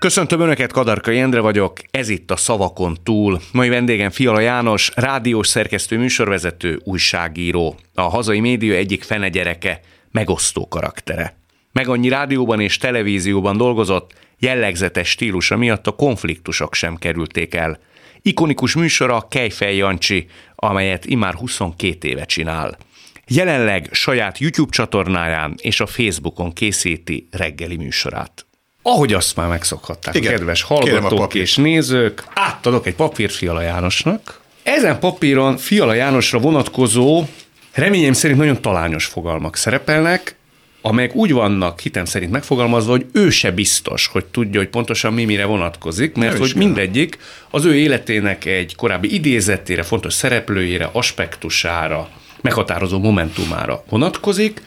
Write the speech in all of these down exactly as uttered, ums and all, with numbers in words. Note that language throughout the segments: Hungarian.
Köszöntöm Önöket, Kadarkai Endre vagyok, ez itt a Szavakon túl. Mai vendégem Fiala János, rádiós szerkesztő, műsorvezető, újságíró. A hazai média egyik fenegyereke, megosztó karaktere. Meg annyi rádióban és televízióban dolgozott, jellegzetes stílusa miatt a konfliktusok sem kerülték el. Ikonikus műsora a Kejfeli Jancsi, amelyet immár huszonkét éve csinál. Jelenleg saját YouTube csatornáján és a Facebookon készíti reggeli műsorát. Ahogy azt már megszokhatták, igen, a kedves hallgatók és nézők, átadok egy papírt Fiala Jánosnak. Ezen papíron Fiala Jánosra vonatkozó, reményem szerint nagyon talányos fogalmak szerepelnek, amelyek úgy vannak hitem szerint megfogalmazva, hogy ő se biztos, hogy tudja, hogy pontosan mi mire vonatkozik, mert hogy mindegyik az ő életének egy korábbi idézetére, fontos szereplőjére, aspektusára, meghatározó momentumára vonatkozik,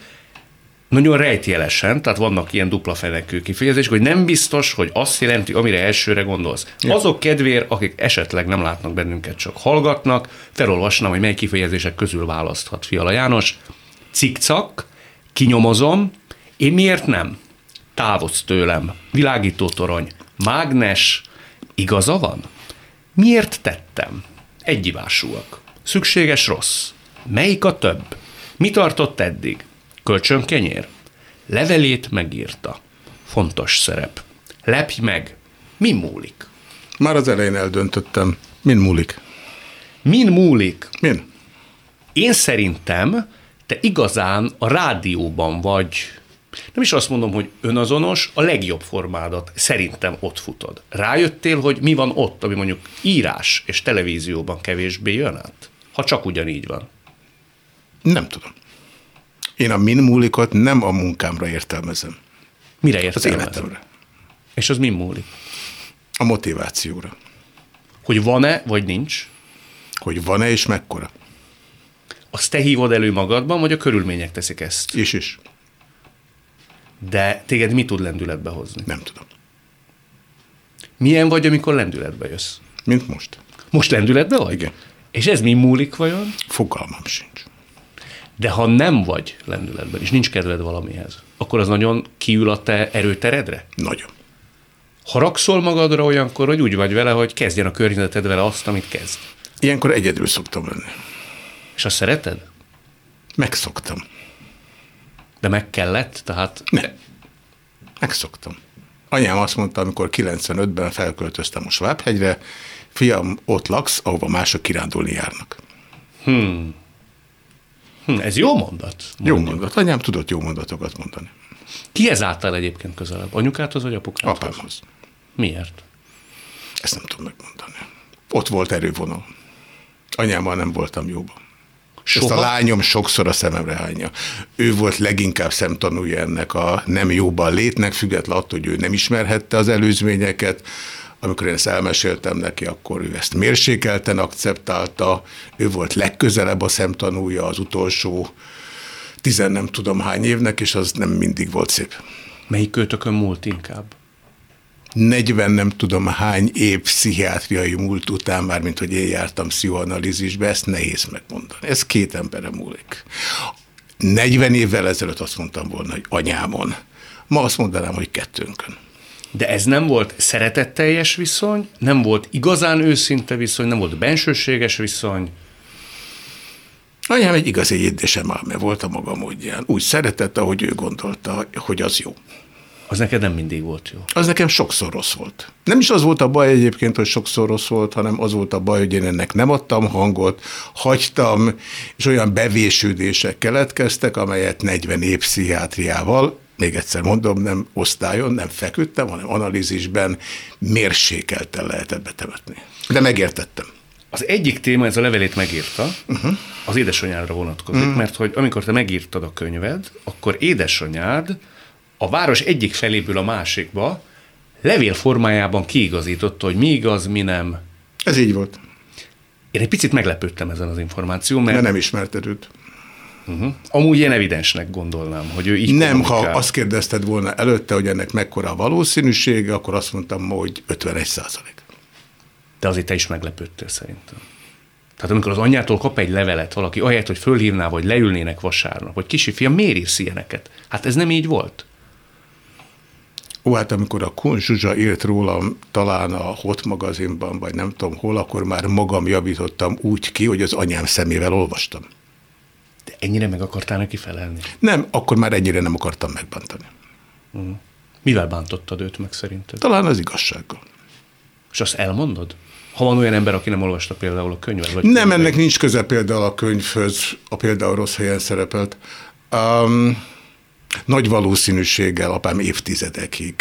nagyon rejtjelesen, tehát vannak ilyen dupla fenekű kifejezések, hogy nem biztos, hogy azt jelenti, amire elsőre gondolsz. Ja. Azok kedvéért, akik esetleg nem látnak bennünket, csak hallgatnak, felolvasnám, hogy mely kifejezések közül választhat Fiala János. Cikcak, kinyomozom, én miért nem? Távodsz tőlem, világítótorony, mágnes, igaza van? Miért tettem? Egyivásúak. Szükséges rossz. Melyik a több? Mi tartott eddig? Kölcsönkenyér? Levelét megírta. Fontos szerep. Lepj meg. Min múlik? Már az elején eldöntöttem. Min múlik? Min múlik? Min? Én szerintem te igazán a rádióban vagy. Nem is azt mondom, hogy önazonos, a legjobb formádat szerintem ott futod. Rájöttél, hogy mi van ott, ami mondjuk írás és televízióban kevésbé jön át? Ha csak ugyanígy van. Nem tudom. Én a min múlikot nem a munkámra értelmezem. Mire értelmezem? Az életemre. És az min múlik? A motivációra. Hogy van-e, vagy nincs? Hogy van-e, és mekkora. Azt te hívod elő magadban, vagy a körülmények teszik ezt? És is. De téged mi tud lendületbe hozni? Nem tudom. Milyen vagy, amikor lendületbe jössz? Mint most. Most lendületbe vagy? Igen. És ez mi múlik vajon? Fogalmam sincs. De ha nem vagy lendületben, és nincs kedved valamihez, akkor az nagyon kiül a te erőteredre? Nagyon. Haragszol magadra olyankor, hogy úgy vagy vele, hogy kezdjen a környezeted vele azt, amit kezd? Ilyenkor egyedül szoktam lenni. És azt szereted? Megszoktam. De meg kellett, tehát... Ne. De... Megszoktam. Anyám azt mondta, amikor kilencvenötben felköltöztem a Schwabhegyre, fiam, ott laksz, ahova mások kirándulni járnak. Hmm. Hm, ez jó mondat. Mondjuk. Jó mondat. Anyám tudott jó mondatokat mondani. Ki ezáltal egyébként közelebb? Anyukáthoz vagy apukáthoz? Apámhoz. Miért? Ezt nem tudom megmondani. Ott volt erővonal. Anyámmal nem voltam jóban. Soha? Ezt a lányom sokszor a szememre hányja. Ő volt leginkább szemtanúja ennek a nem jóban létnek, függetlenül attól, hogy ő nem ismerhette az előzményeket. Amikor én ezt elmeséltem neki, akkor ő ezt mérsékelten akceptálta, ő volt legközelebb a szemtanúja az utolsó tizen nem tudom hány évnek, és az nem mindig volt szép. Melyik kötökön múlt inkább? negyven nem tudom hány év pszichiátriai múlt után, már mint hogy én jártam pszichoanalízisbe, ezt nehéz megmondani. Ez két emberre múlik. negyven évvel ezelőtt azt mondtam volna, hogy anyámon. Ma azt mondanám, hogy kettőnkön. De ez nem volt szeretetteljes viszony, nem volt igazán őszinte viszony, nem volt bensőséges viszony. Anyám egy igazi édesem álme volt a maga módján. Úgy szeretett, ahogy ő gondolta, hogy az jó. Az neked nem mindig volt jó. Az nekem sokszor rossz volt. Nem is az volt a baj egyébként, hogy sokszor rossz volt, hanem az volt a baj, hogy én ennek nem adtam hangot, hagytam, és olyan bevésődések keletkeztek, amelyet negyven év pszichiátriával, még egyszer mondom, nem osztályon, nem feküdtem, hanem analízisben mérsékelten lehetett betemetni. De megértettem. Az egyik téma, ez a levelét megírta, uh-huh. az édesanyádra vonatkozik, uh-huh. mert hogy amikor te megírtad a könyved, akkor édesanyád a város egyik feléből a másikba levél formájában kiigazította, hogy mi igaz, mi nem. Ez így volt. Én egy picit meglepődtem ezen az információn, mert... De nem ismerted őt. Uh-huh. Amúgy én evidensnek gondolnám, hogy ő így... Nem, ha azt kérdezted volna előtte, hogy ennek mekkora a valószínűsége, akkor azt mondtam, hogy ötvenegy százalék. De azért te is meglepődtél szerintem. Tehát amikor az anyjától kap egy levelet valaki, ahelyett, hogy fölhívná, vagy leülnének vasárnap, hogy kicsi fiam, miért írsz ilyeneket? Hát ez nem így volt. Ó, hát amikor a Kun Zsuzsa írt rólam talán a Hot magazinban, vagy nem tudom hol, akkor már magam javítottam úgy ki, hogy az anyám szemével olvastam. De ennyire meg akartál neki felelni? Nem, akkor már ennyire nem akartam megbántani. Uh-huh. Mivel bántottad őt meg szerinted? Talán az igazsággal. És azt elmondod? Ha van olyan ember, aki nem olvasta például a könyvet? Vagy nem, könyvet. Ennek nincs köze például a könyvhöz, a például rossz helyen szerepelt. Um, nagy valószínűséggel apám évtizedekig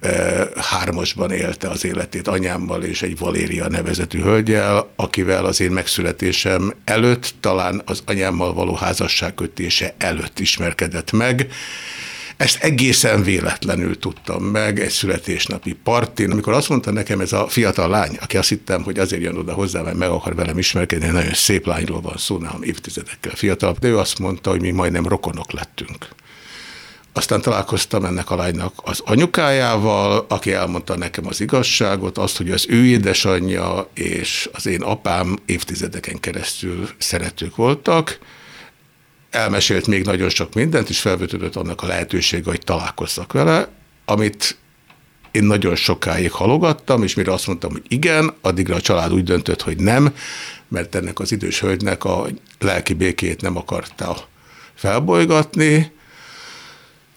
e, hármasban élte az életét anyámmal és egy Valéria nevezetű hölgyel, akivel az én megszületésem előtt, talán az anyámmal való házasságkötése előtt ismerkedett meg. Ezt egészen véletlenül tudtam meg egy születésnapi partin. Amikor azt mondta nekem ez a fiatal lány, aki azt hittem, hogy azért jön oda hozzá, mert meg akar velem ismerkedni, nagyon szép lányról van szó, nálam évtizedekkel fiatalabb, de ő azt mondta, hogy mi majdnem rokonok lettünk. Aztán találkoztam ennek a lánynak az anyukájával, aki elmondta nekem az igazságot, azt, hogy az ő édesanyja és az én apám évtizedeken keresztül szeretők voltak. Elmesélt még nagyon sok mindent, és felvetődött annak a lehetősége, hogy találkozzak vele, amit én nagyon sokáig halogattam, és mire azt mondtam, hogy igen, addigra a család úgy döntött, hogy nem, mert ennek az idős hölgynek a lelki békét nem akarta felbolygatni.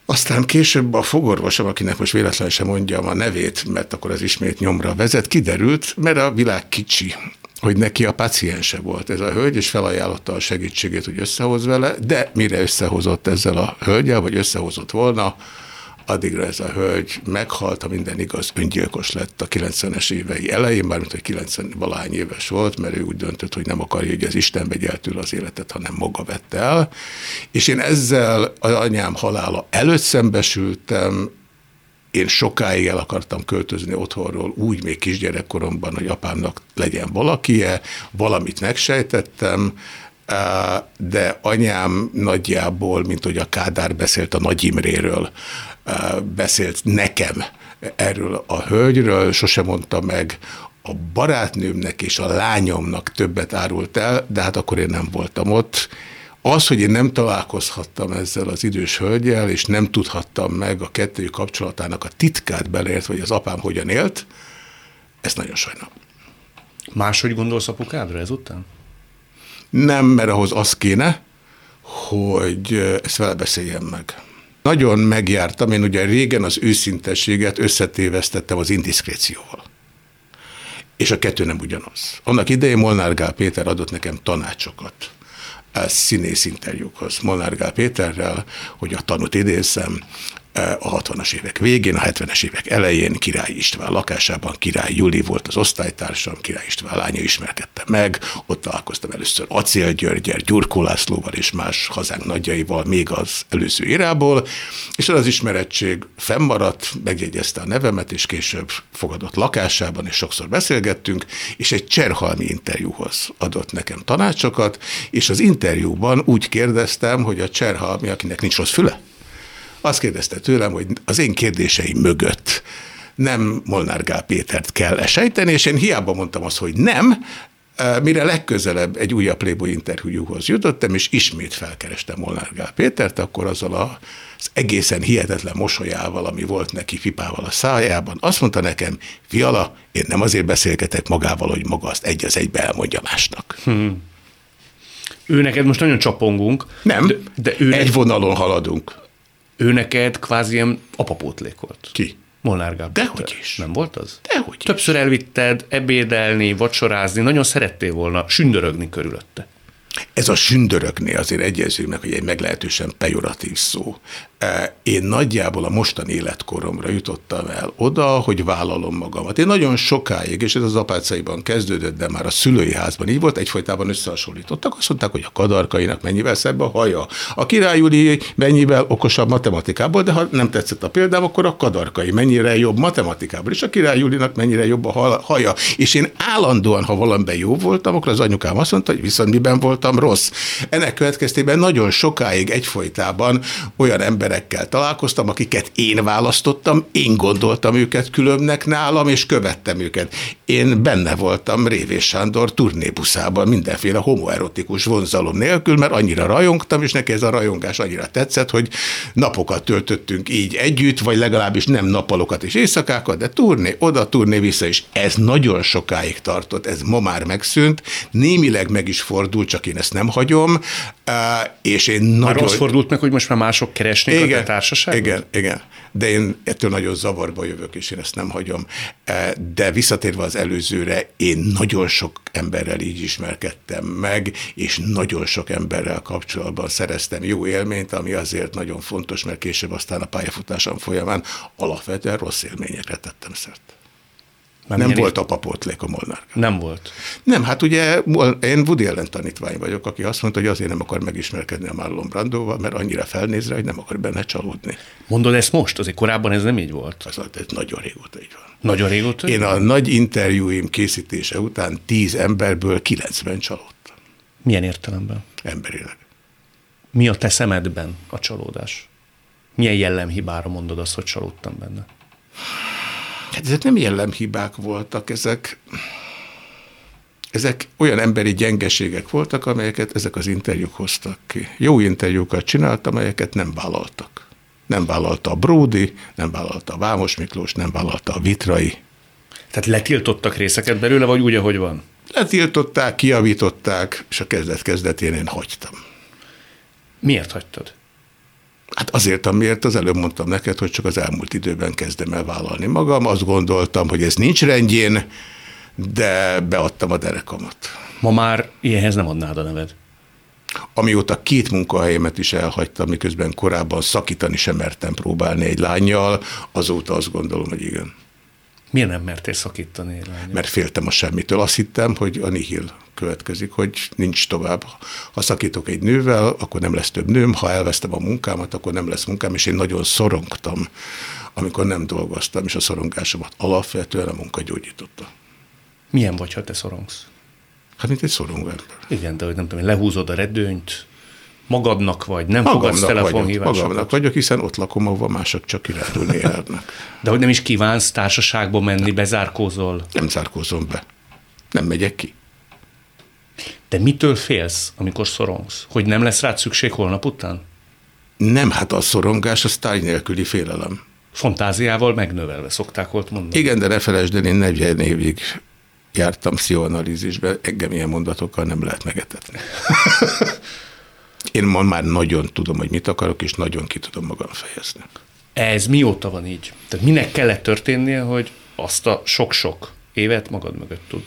Aztán később a fogorvosom, akinek most véletlenül sem mondjam a nevét, mert akkor ez ismét nyomra vezet, kiderült, mert a világ kicsi, hogy neki a páciense volt ez a hölgy, és felajánlotta a segítségét, hogy összehoz vele, de mire összehozott ezzel a hölgyel, vagy összehozott volna, addigra ez a hölgy meghalt, ha minden igaz, öngyilkos lett a kilencvenes évei elején, bármint, hogy kilencven-valahány éves volt, mert ő úgy döntött, hogy nem akarja, hogy az Isten vegye el tőle az életet, hanem maga vette el. És én ezzel az anyám halála előtt szembesültem. Én sokáig el akartam költözni otthonról, úgy még kisgyerekkoromban, hogy apámnak legyen valakie, valamit megsejtettem, de anyám nagyjából, mint hogy a Kádár beszélt a Nagy Imréről, beszélt nekem erről a hölgyről, sose mondta meg, a barátnőmnek és a lányomnak többet árult el, de hát akkor én nem voltam ott. Az, hogy én nem találkozhattam ezzel az idős hölgyel, és nem tudhattam meg a kettőjük kapcsolatának a titkát beleért, hogy az apám hogyan élt, ezt nagyon sajnálom. Máshogy gondolsz apukádra ezután? Nem, mert ahhoz az kéne, hogy ezt vele beszéljem meg. Nagyon megjártam, én ugye régen az őszintességet összetévesztettem az indiszkrécióval. És a kettő nem ugyanaz. Annak idején Molnár Gál Péter adott nekem tanácsokat. Színész interjúkhoz Molnár Gál Péterrel, hogy a tanút idézzem, a hatvanas évek végén, a hetvenes évek elején Király István lakásában Király Juli volt az osztálytársam, Király István lánya ismerkedte meg, ott találkoztam először Acél Györgyel, Gyurkó Lászlóval és más hazánk nagyjaival még az előző érából, és az ismerettség fennmaradt, megjegyezte a nevemet, és később fogadott lakásában, és sokszor beszélgettünk, és egy cserhalmi interjúhoz adott nekem tanácsokat, és az interjúban úgy kérdeztem, hogy a cserhalmi, akinek nincs rossz füle, azt kérdezte tőlem, hogy az én kérdéseim mögött nem Molnár Gál Pétert kell sejteni, és én hiába mondtam azt, hogy nem, mire legközelebb egy újabb Playboy interjúhoz jutottam, és ismét felkerestem Molnár Gál Pétert, akkor azzal az egészen hihetetlen mosolyával, ami volt neki pipával a szájában, azt mondta nekem, Fiala, én nem azért beszélgetek magával, hogy maga azt egy az egybe elmondja másnak. Hmm. Ő neked most nagyon csapongunk. Nem, de, de ő egy ne... vonalon haladunk. Ő neked kvázi ilyen apapótlék volt. Ki? Molnár Gábor. Dehogy is. Nem volt az? Dehogy is. Többször elvitted ebédelni, vacsorázni, nagyon szerettél volna sündörögni körülötte. Ez a sündöröknél azért egyezzük meg, hogy egy meglehetősen pejoratív szó. Én nagyjából a mostani életkoromra jutottam el oda, hogy vállalom magamat. Én nagyon sokáig, és ez az Apácaiban kezdődött, de már a szülői házban így volt, egyfajtában összehasonlítottak, azt mondták, hogy a Kadarkainak mennyivel szebb a haja, a Király Juli mennyivel okosabb matematikából, de ha nem tetszett a példám, akkor a Kadarkai mennyire jobb matematikából, és a Király Julinak mennyire jobb a haja. És én állandóan, ha valamiben jó voltam, akkor az anyukám azt mondta, hogy viszont miben voltam rossz. Ennek következtében nagyon sokáig egyfajtában olyan ember találkoztam, akiket én választottam, én gondoltam őket különbnek nálam, és követtem őket. Én benne voltam Révész Sándor turnébuszában mindenféle homoerotikus vonzalom nélkül, mert annyira rajongtam, és neki ez a rajongás annyira tetszett, hogy napokat töltöttünk így együtt, vagy legalábbis nem nappalokat és éjszakákat, de turné oda, turné vissza, és ez nagyon sokáig tartott, ez ma már megszűnt, némileg meg is fordult, csak én ezt nem hagyom, és én nagyon... Már az fordult meg, hogy most már mások keresnék. Igen, igen, igen, de én ettől nagyon zavarba jövök, és én ezt nem hagyom. De visszatérve az előzőre, én nagyon sok emberrel így ismerkedtem meg, és nagyon sok emberrel kapcsolatban szereztem jó élményt, ami azért nagyon fontos, mert később aztán a pályafutásom folyamán alapvetően rossz élményekre tettem szert. Nem, nem volt a papótlék a Molnár Gál. Nem volt. Nem, hát ugye én Woody Allen tanítvány vagyok, aki azt mondta, hogy azért nem akar megismerkedni a Marlon Brandóval, mert annyira felnéz rá, hogy nem akar benne csalódni. Mondod ezt most? Azért korábban ez nem így volt? Ez, ez nagyon régóta így van. Nagyon régóta? Én a nagy interjúim készítése után tíz emberből kilencven csalódtam. Milyen értelemben? Emberileg. Mi a te szemedben a csalódás? Milyen jellemhibára mondod azt, hogy csalódtam benne? Hát ezek nem jellemhibák voltak, ezek, ezek olyan emberi gyengeségek voltak, amelyeket ezek az interjúk hoztak ki. Jó interjúkat csináltam, amelyeket nem vállaltak. Nem vállalta a Bródi, nem vállalta a Vámos Miklós, nem vállalta a Vitrai. Tehát letiltottak részeket belőle, vagy úgy, ahogy van? Letiltották, kijavították, és a kezdet-kezdetén én hagytam. Miért hagytad? Hát azért, amiért az előbb mondtam neked, hogy csak az elmúlt időben kezdem el vállalni magam. Azt gondoltam, hogy ez nincs rendjén, de beadtam a derekamat. Ma már ilyenhez nem adnád a neved? Amióta két munkahelyemet is elhagytam, miközben korábban szakítani sem mertem próbálni egy lánnyal, azóta azt gondolom, hogy igen. Miért nem mertél szakítani egy lánnyal? Mert féltem a semmitől. Azt hittem, hogy a nihil következik, hogy nincs tovább. Ha szakítok egy nővel, akkor nem lesz több nőm, ha elvesztem a munkámat, akkor nem lesz munkám, és én nagyon szorongtam, amikor nem dolgoztam, és a szorongásomat alapvetően a munka gyógyította. Milyen vagy, ha te szorongsz? Hát, mint egy szorongó ember. Igen, de hogy nem tudom, lehúzod a redőnyt, magadnak vagy, nem magamnak fogadsz telefonhívásokat. Magamnak vagyok, hiszen ott lakom, ahova mások csak kirándulni járnak. De hogy nem is kívánsz társaságba menni, nem. Bezárkózol? Nem zárkózom be. Nem megyek ki. De mitől félsz, amikor szorongsz? Hogy nem lesz rád szükség holnap után? Nem, hát a szorongás az tárgy nélküli félelem. Fantáziával megnövelve szokták volt mondani. Igen, de ne felejtsd el, én negyven évig jártam pszichoanalízisbe, engem ilyen mondatokkal nem lehet megetetni. Én ma már nagyon tudom, hogy mit akarok, és nagyon ki tudom magam fejezni. Ez mióta van így? Tehát minek kellett történnie, hogy azt a sok-sok évet magad mögött tud?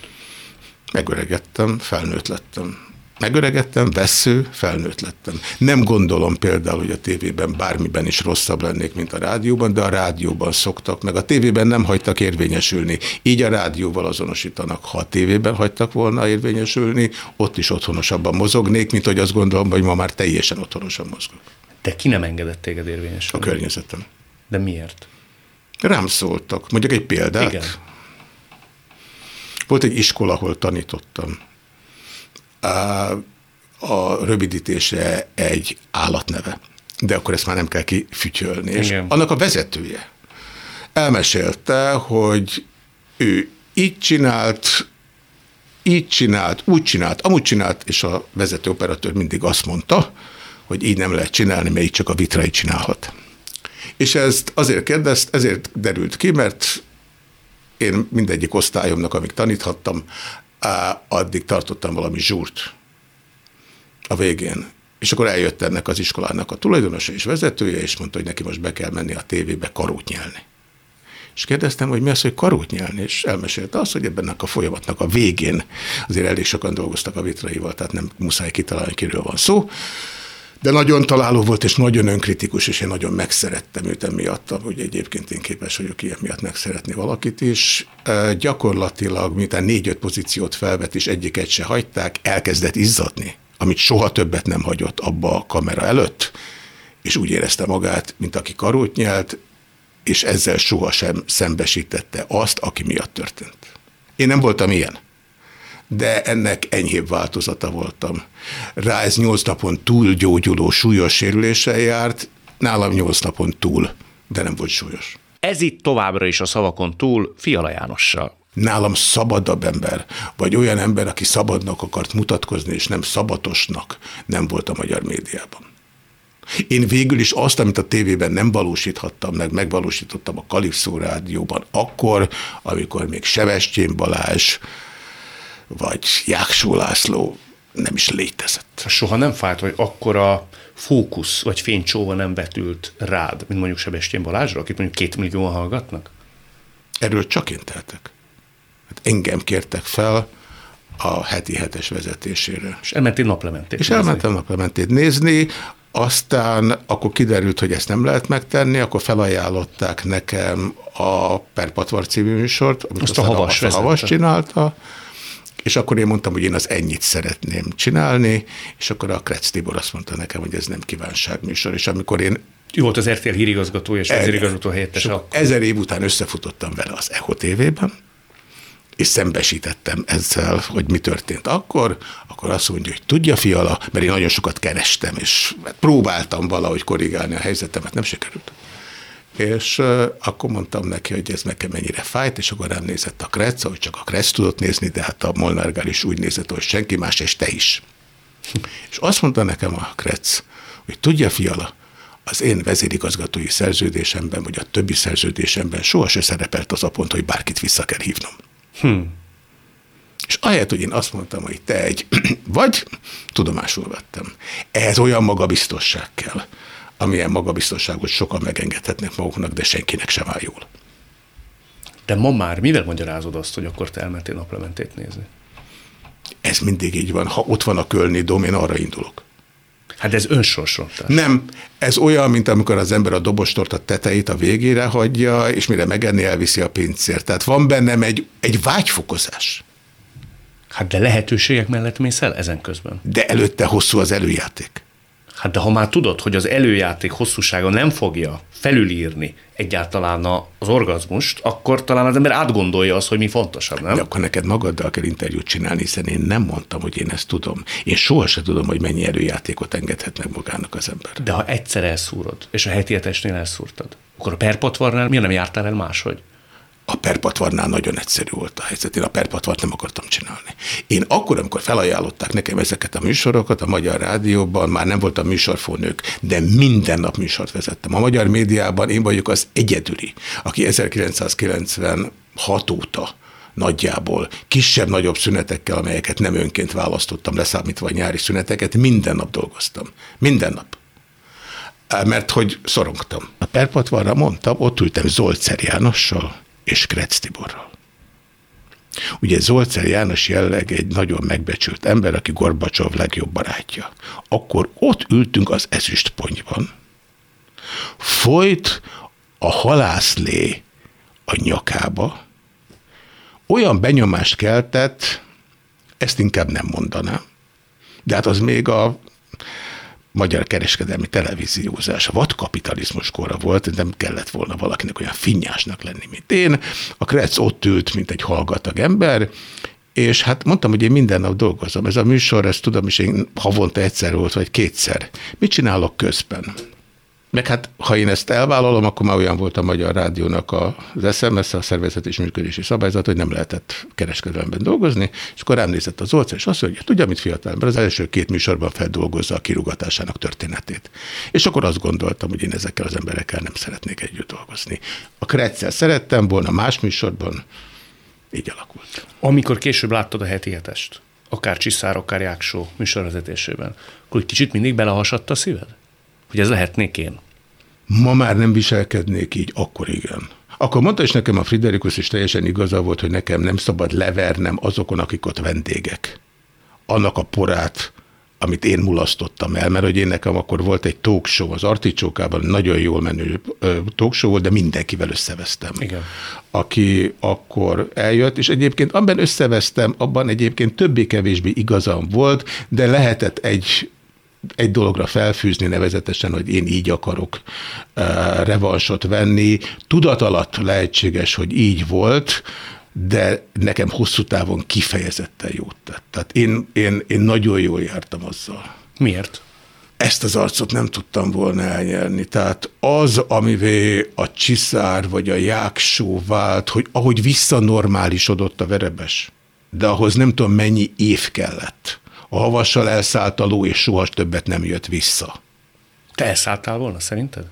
Megöregettem, felnőtt lettem. Megöregettem, vessző, felnőtt lettem. Nem gondolom például, hogy a tévében bármiben is rosszabb lennék, mint a rádióban, de a rádióban szoktak meg. A tévében nem hagytak érvényesülni. Így a rádióval azonosítanak. Ha a tévében hagytak volna érvényesülni, ott is otthonosabban mozognék, mint hogy azt gondolom, hogy ma már teljesen otthonosan mozgok. De ki nem engedett téged érvényesülni? A környezetem. De miért? Rám szóltak. Mondjuk egy példát. Igen. Volt egy iskola, ahol tanítottam. A rövidítése egy állatneve, de akkor ezt már nem kell kifütyölni. És annak a vezetője elmesélte, hogy ő így csinált, így csinált, úgy csinált, amúgy csinált, és a vezető operatőr mindig azt mondta, hogy így nem lehet csinálni, mert így csak a Vitrai csinálhat. És ezt azért kérdezt, ezért derült ki, mert én mindegyik osztályomnak, amíg taníthattam, addig tartottam valami zsúrt a végén. És akkor eljött ennek az iskolának a tulajdonosa és vezetője, és mondta, hogy neki most be kell menni a tévébe karót nyelni. És kérdeztem, hogy mi az, hogy karót nyelni, és elmesélte azt, hogy ebben a folyamatnak a végén azért elég sokan dolgoztak a Vitraival, tehát nem muszáj kitalálni, kiről van szó. De nagyon találó volt, és nagyon önkritikus, és én nagyon megszerettem őt emiatt, hogy egyébként én képes vagyok ilyen miatt megszeretni valakit is. E, gyakorlatilag, miután négy-öt pozíciót felvett, és egyiket se hagyták, elkezdett izzadni, amit soha többet nem hagyott abba a kamera előtt, és úgy érezte magát, mint aki karót nyelt, és ezzel sohasem szembesítette azt, aki miatt történt. Én nem voltam ilyen, de ennek enyhébb változata voltam. Rá ez nyolc napon túl gyógyuló súlyos sérüléssel járt, nálam nyolc napon túl, de nem volt súlyos. Ez itt továbbra is a szavakon túl Fiala Jánossal. Nálam szabadabb ember, vagy olyan ember, aki szabadnak akart mutatkozni, és nem szabatosnak, nem volt a magyar médiában. Én végül is azt, amit a tévében nem valósíthattam meg, megvalósítottam a Kalipszó rádióban akkor, amikor még Sebestyén Balázs vagy Jáksó László nem is létezett. Soha nem fájt, hogy akkora fókusz vagy fénycsóva nem vetült rád, mint mondjuk Sebestyén Balázsra, akit mondjuk két millióan hallgatnak? Erről csak én teltek. Hát engem kértek fel a heti hetes vezetésére. És elmentél naplementét És nézni. elmentem naplementét nézni, aztán akkor kiderült, hogy ezt nem lehet megtenni, akkor felajánlották nekem a Per Patvar című műsort, amit azt a Havas, a Havas csinálta, és akkor én mondtam, hogy én az ennyit szeretném csinálni, és akkor a Kretz Tibor azt mondta nekem, hogy ez nem kívánságműsor, és amikor én... Jó volt az er té el hírigazgatója és vezérigazgató helyettes akkor. Ezer év után összefutottam vele az Echo té vében, és szembesítettem ezzel, hogy mi történt akkor, akkor azt mondja, hogy tudja Fiala, mert én nagyon sokat kerestem, és próbáltam valahogy korrigálni a helyzetemet, nem sikerült. És uh, akkor mondtam neki, hogy ez nekem mennyire fájt, és akkor nem nézett a Kretz, hogy csak a Kretz tudott nézni, de hát a Molnár Gál is úgy nézett, hogy senki más, és te is. És azt mondta nekem a Kretz, hogy tudja Fiala, az én vezérigazgatói szerződésemben, vagy a többi szerződésemben sohasem szerepelt az a pont, hogy bárkit vissza kell hívnom. Hm. És ahelyett, hogy én azt mondtam, hogy te egy vagy, tudomásul vettem. Ehhez olyan magabiztosság kell, amilyen magabiztosságot sokan megengedhetnek maguknak, de senkinek sem áll jól. De ma már mivel magyarázod azt, hogy akkor te elmentél naplementét nézni? Ez mindig így van. Ha ott van a Kölni Dóm, én arra indulok. Hát ez önsorsontás. Nem, ez olyan, mint amikor az ember a dobostort a tetejét a végére hagyja, és mire megenni, elviszi a pincér. Tehát van bennem egy, egy vágyfokozás. Hát de lehetőségek mellett mész el ezen közben. De előtte hosszú az előjáték. Hát de ha már tudod, hogy az előjáték hosszúsága nem fogja felülírni egyáltalán az orgazmust, akkor talán az ember átgondolja azt, hogy mi fontosabb, nem? De akkor neked magaddal kell interjút csinálni, hiszen én nem mondtam, hogy én ezt tudom. Én sohasem tudom, hogy mennyi előjátékot engedhet meg magának az ember. De ha egyszer elszúrod, és a heti hetesnél elszúrtad, akkor a Per Patvarnál miért nem jártál el máshogy? A Per Patvarnál nagyon egyszerű volt a helyzet. Én a Per Patvart nem akartam csinálni. Én akkor, amikor felajánlották nekem ezeket a műsorokat a Magyar Rádióban, már nem voltam műsorfónök, de minden nap műsort vezettem. A magyar médiában én vagyok az egyedüli, aki ezerkilencszázkilencvenhat óta nagyjából kisebb-nagyobb szünetekkel, amelyeket nem önként választottam, leszámítva a nyári szüneteket, minden nap dolgoztam. Minden nap. Mert hogy szorongtam. A Per Patvarra mondtam, ott ültem Zolcer Jánossal és Kretz Tiborral. Ugye Zolcer János jelleg egy nagyon megbecsült ember, aki Gorbacsov legjobb barátja. Akkor ott ültünk az ezüstponyban, folyt a halászlé a nyakába, olyan benyomást keltett, ezt inkább nem mondanám, de hát az még a magyar kereskedelmi televíziózás, a vadkapitalizmus kora volt, nem kellett volna valakinek olyan finnyásnak lenni, mint én. A Kretz ott ült, mint egy hallgatag ember, és hát mondtam, hogy én minden nap dolgozom. Ez a műsor, ezt tudom is, én havonta egyszer volt, vagy kétszer. Mit csinálok közben? Meg hát, ha én ezt elvállalom, akkor már olyan volt a Magyar Rádiónak az es em es, a szervezet és működési szabályzat, hogy nem lehetett kereskedelemben dolgozni, és akkor rám nézett az Zolcer, és azt mondja, hogy tudja, mit fiatalember, az első két műsorban feldolgozza a kirúgatásának történetét. És akkor azt gondoltam, hogy én ezekkel az emberekkel nem szeretnék együtt dolgozni. A Kretzel szerettem volna más műsorban, így alakult. Amikor később láttad a heti hetest, akár Csiszár, akár Jáksó műsorvezetésében, akkor egy kicsit mindig belehasadt a szíved? Hogy ez lehetnék én? Ma már nem viselkednék így, akkor igen. Akkor mondta is nekem a Friderikusz, is teljesen igaza volt, hogy nekem nem szabad levernem azokon, akik ott vendégek. Annak a porát, amit én mulasztottam el, mert hogy én nekem akkor volt egy talk show az Articsókában, nagyon jól menő talk show volt, de mindenkivel összevesztem. Igen. Aki akkor eljött, és egyébként abban összevesztem, abban egyébként többé-kevésbé igazam volt, de lehetett egy egy dologra felfűzni, nevezetesen, hogy én így akarok uh, revansot venni. Tudat alatt lehetséges, hogy így volt, de nekem hosszú távon kifejezetten jót tett. Tehát én, én, én nagyon jól jártam azzal. Miért? Ezt az arcot nem tudtam volna elnyerni. Tehát az, amivé a Csiszár vagy a Jáksó vált, hogy ahogy visszanormálisodott a Verebes, de ahhoz nem tudom mennyi év kellett. A Havassal elszállt a ló, és soha többet nem jött vissza. Te elszálltál volna, szerinted?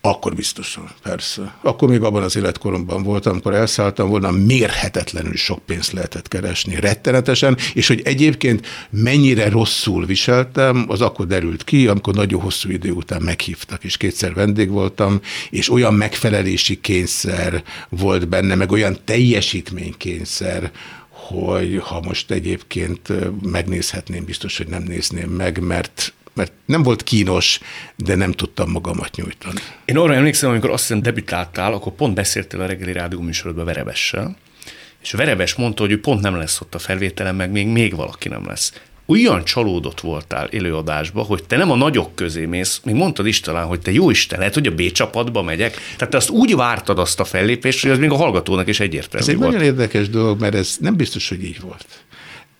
Akkor biztosan, persze. Akkor még abban az életkoromban voltam, amikor elszálltam volna, mérhetetlenül sok pénzt lehetett keresni, rettenetesen, és hogy egyébként mennyire rosszul viseltem, az akkor derült ki, amikor nagyon hosszú idő után meghívtak, és kétszer vendég voltam, és olyan megfelelési kényszer volt benne, meg olyan teljesítménykényszer, hogy ha most egyébként megnézhetném, biztos, hogy nem nézném meg, mert, mert nem volt kínos, de nem tudtam magamat nyújtani. Én arra emlékszem, amikor azt hiszem debütáltál, akkor pont beszéltél a reggeli rádió műsorodban Verebessel, és Verebes mondta, hogy ő pont nem lesz ott a felvételen, meg még, még valaki nem lesz. Olyan csalódott voltál élőadásba, hogy te nem a nagyok közé mész, még mondtad is talán, hogy te jó Isten, lehet, hogy a B csapatba megyek. Tehát te azt úgy vártad azt a fellépést, hogy az még a hallgatónak is egyértelmű volt. Ez egy nagyon érdekes dolog, mert ez nem biztos, hogy így volt.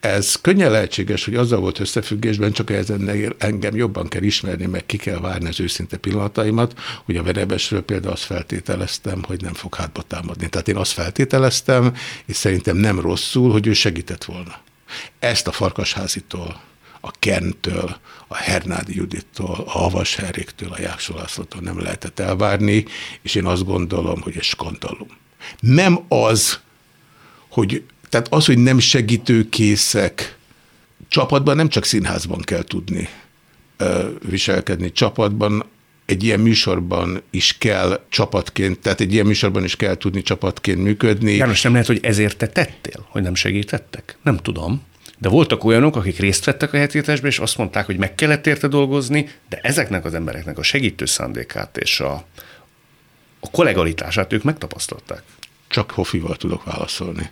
Ez könnyen lehetséges, hogy azzal volt összefüggésben, csak ezen engem jobban kell ismerni, meg ki kell várni az őszinte pillanataimat, hogy a Verebesről például azt feltételeztem, hogy nem fog hátba támadni. Tehát én azt feltételeztem, és szerintem nem rosszul, hogy ő segített volna. Ezt a Farkasházitól, a Kerntől, a Hernádi Judittól, a Havas Henriktől, a Jáksó Lászlótól nem lehetett elvárni, és én azt gondolom, hogy ez skandalum. Nem az, hogy, tehát az, hogy nem segítőkészek, csapatban nem csak színházban kell tudni ö, viselkedni, csapatban egy ilyen műsorban is kell csapatként, tehát egy ilyen műsorban is kell tudni csapatként működni. János, nem lehet, hogy ezért te tettél, hogy nem segítettek? Nem tudom. De voltak olyanok, akik részt vettek a hetítésbe, és azt mondták, hogy meg kellett érte dolgozni, de ezeknek az embereknek a segítő szándékát és a, a kollegalitását ők megtapasztalták. Csak hofival tudok válaszolni.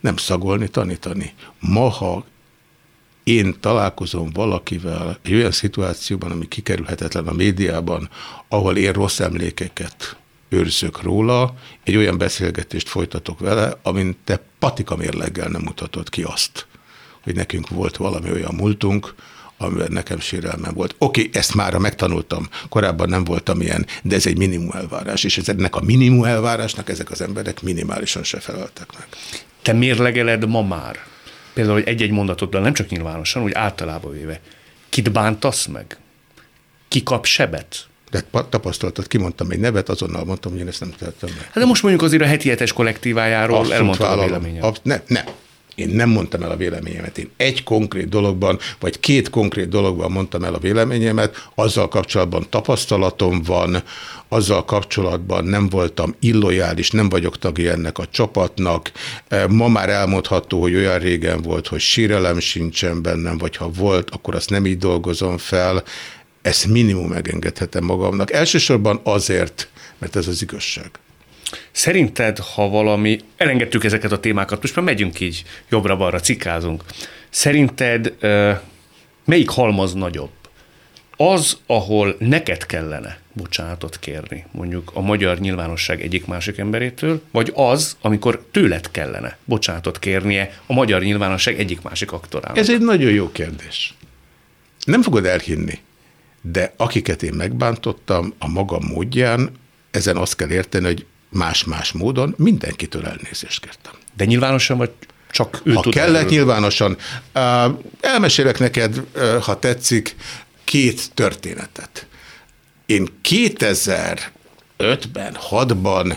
Nem szagolni, tanítani. Ma, ha én találkozom valakivel egy olyan szituációban, ami kikerülhetetlen a médiában, ahol én rossz emlékeket őrzök róla, egy olyan beszélgetést folytatok vele, amint te patika mérleggel nem mutatod ki azt, hogy nekünk volt valami olyan múltunk, amivel nekem sérelmem volt. Oké, ezt mára megtanultam, korábban nem voltam ilyen, de ez egy minimum elvárás, és ennek a minimum elvárásnak ezek az emberek minimálisan se feleltek meg. Te mérlegeled ma már? Például, hogy egy-egy mondatoddal, nem csak nyilvánosan, úgy általában véve. Kit bántasz meg? Ki kap sebet? De tapasztaltad, kimondtam egy nevet, azonnal mondtam, hogy én ezt nem tettem meg. Hát de most mondjuk azért a heti hetes kollektívájáról abszolút elmondtad vállalom. A véleményem. Absz- nem, nem. Én nem mondtam el a véleményemet. Én egy konkrét dologban, vagy két konkrét dologban mondtam el a véleményemet, azzal kapcsolatban tapasztalatom van, azzal kapcsolatban nem voltam illojális, nem vagyok tagja ennek a csapatnak. Ma már elmondható, hogy olyan régen volt, hogy sérelem sincsen bennem, vagy ha volt, akkor azt nem így dolgozom fel. Ezt minimum megengedhetem magamnak. Elsősorban azért, mert ez az igazság. Szerinted, ha valami, elengedtük ezeket a témákat, most már megyünk így jobbra-balra, cikázunk. Szerinted melyik halmaz nagyobb? Az, ahol neked kellene bocsánatot kérni, mondjuk a magyar nyilvánosság egyik-másik emberétől, vagy az, amikor tőled kellene bocsánatot kérnie a magyar nyilvánosság egyik-másik aktorának? Ez egy nagyon jó kérdés. Nem fogod elhinni, de akiket én megbántottam a maga módján, ezen azt kell érteni, hogy más-más módon mindenkitől elnézést kértem. De nyilvánosan vagy csak ő tudott? Ha kellett, nyilvánosan. Elmesélek neked, ha tetszik, két történetet. Én kétezer-ötben, hatban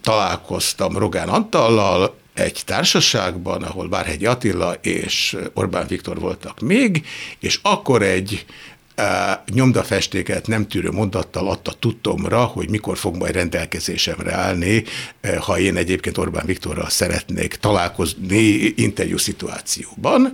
találkoztam Rogán Antallal egy társaságban, ahol Várhegyi Attila és Orbán Viktor voltak még, és akkor egy nyomdafestéket nem tűrő mondattal adta tudtomra, hogy mikor fog majd rendelkezésemre állni, ha én egyébként Orbán Viktorral szeretnék találkozni interjú szituációban.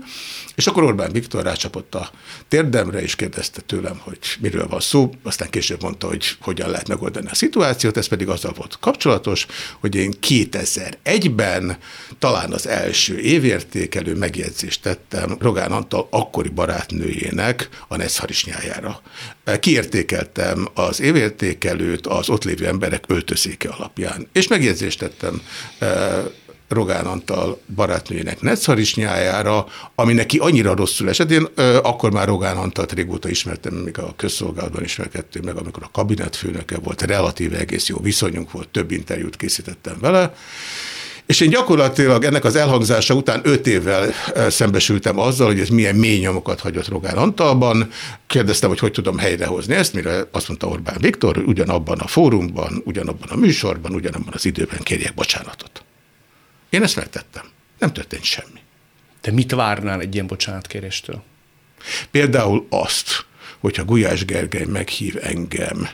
És akkor Orbán Viktor rácsapott a térdemre, és kérdezte tőlem, hogy miről van szó, aztán később mondta, hogy hogyan lehet megoldani a szituációt, ez pedig azzal volt kapcsolatos, hogy én kétezer-egyben talán az első évértékelő megjegyzést tettem Rogán Antal akkori barátnőjének, a Neszharisnyájára. Kiértékeltem az évértékelőt az ott lévő emberek öltözéke alapján, és megjegyzést tettem Rogán Antal barátnőjének Neszharisnyájára, ami neki annyira rosszul esett. Én ö, akkor már Rogán Antalt régóta ismertem, még a közszolgálatban ismerkedtünk meg, amikor a kabinetfőnöke volt, relatíve egész jó viszonyunk volt, több interjút készítettem vele, és én gyakorlatilag ennek az elhangzása után öt évvel szembesültem azzal, hogy ez milyen mély nyomokat hagyott Rogán Antalban. Kérdeztem, hogy hogy tudom helyrehozni ezt, mire azt mondta Orbán Viktor, hogy ugyanabban a fórumban, ugyanabban a műsorban, ugyanabban az időben kérjek bocsánatot. Én ezt megtettem. Nem történt semmi. De mit várnál egy ilyen bocsánatkéréstől? Például azt, hogyha Gulyás Gergely meghív engem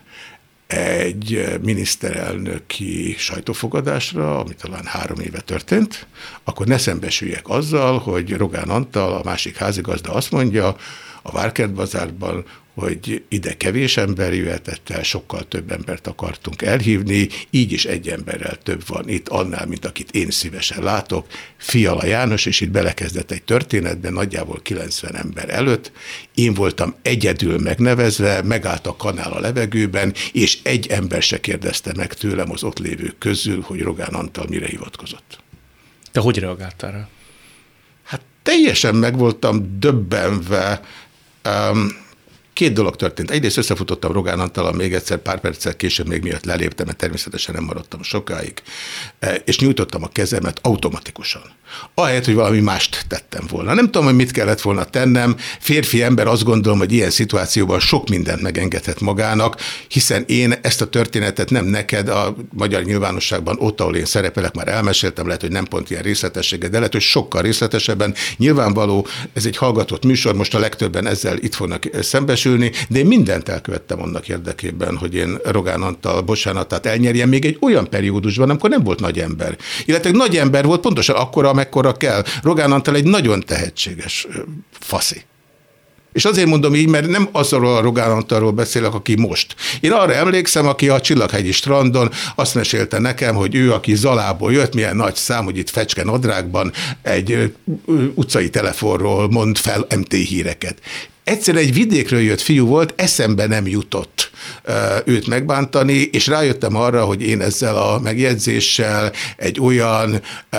egy miniszterelnöki sajtófogadásra, ami talán három éve történt, akkor ne szembesüljek azzal, hogy Rogán Antal, a másik házigazda azt mondja a Várkert bazárban, hogy ide kevés ember jöhetett el, sokkal több embert akartunk elhívni, így is egy emberrel több van itt annál, mint akit én szívesen látok, Fiala János, és itt belekezdett egy történetben nagyjából kilencven ember előtt. Én voltam egyedül megnevezve, megállt a kanál a levegőben, és egy ember se kérdezte meg tőlem az ott lévők közül, hogy Rogán Antal mire hivatkozott. Te hogy reagáltál rá? Hát teljesen meg voltam döbbenve. Um, Két dolog történt. Egyrészt összefutottam Rogán Antallal még egyszer, pár perccel később még miatt leléptem, mert természetesen nem maradtam sokáig, és nyújtottam a kezemet automatikusan. Ahelyett, hogy valami mást tettem volna. Nem tudom, hogy mit kellett volna tennem. Férfi ember, azt gondolom, hogy ilyen szituációban sok mindent megengedhet magának, hiszen én ezt a történetet nem neked, a magyar nyilvánosságban ott, ahol én szerepelek, már elmeséltem, lehet, hogy nem pont ilyen részletessége, de lehet, hogy sokkal részletesebben. Nyilvánvaló, ez egy hallgatott műsor, most a legtöbben ezzel itt fognak szembesülni, de én mindent elkövettem annak érdekében, hogy én Rogán Antal bocsánatát elnyerjem még egy olyan periódusban, amikor nem volt nagy ember. Illetve nagy ember volt pontosan akkora, amekkora kell. Rogán Antal egy nagyon tehetséges faszi. És azért mondom így, mert nem azról a Rogán Antalról beszélek, aki most. Én arra emlékszem, aki a Csillaghegyi strandon azt mesélte nekem, hogy ő, aki Zalából jött, milyen nagy szám, hogy itt fecske nadrágban egy utcai telefonról mond fel em té híreket. Egyszerűen egy vidékről jött fiú volt, eszembe nem jutott őt megbántani, és rájöttem arra, hogy én ezzel a megjegyzéssel, egy olyan ö,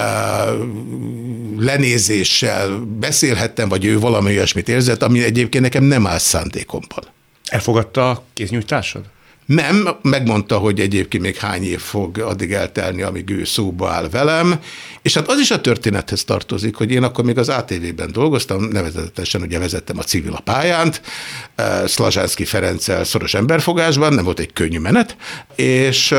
lenézéssel beszélhettem, vagy ő valami olyasmit érzett, ami egyébként nekem nem áll szándékomban. Elfogadta a kéznyújtásod? Nem, megmondta, hogy egyébként még hány év fog addig eltelni, amíg ő szóba áll velem, és hát az is a történethez tartozik, hogy én akkor még az á té vében dolgoztam, nevezetesen ugye vezettem a Civil a pályánt, Szlazsánszky Ferenccel szoros emberfogásban, nem volt egy könnyű menet, és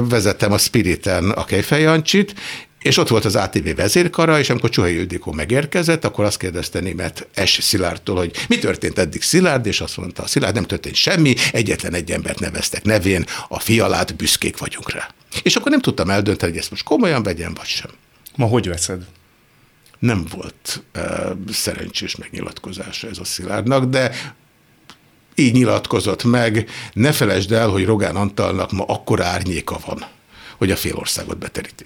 vezettem a Spiriten a Kejfeli Jancsit, és ott volt az á té vé vezérkara, és amikor Csuhai Ildikó megérkezett, akkor azt kérdezte Németh S. Szilárdtól, hogy mi történt eddig Szilárd, és azt mondta, Szilárd, nem történt semmi, egyetlen egy embert neveztek nevén, a Fialát, büszkék vagyunk rá. És akkor nem tudtam eldönteni, hogy ezt most komolyan vegyem, vagy sem. Ma hogy veszed? Nem volt uh, szerencsés megnyilatkozása ez a Szilárdnak, de így nyilatkozott meg, ne felejtsd el, hogy Rogán Antalnak ma akkora árnyéka van, hogy a fél országot beteríti.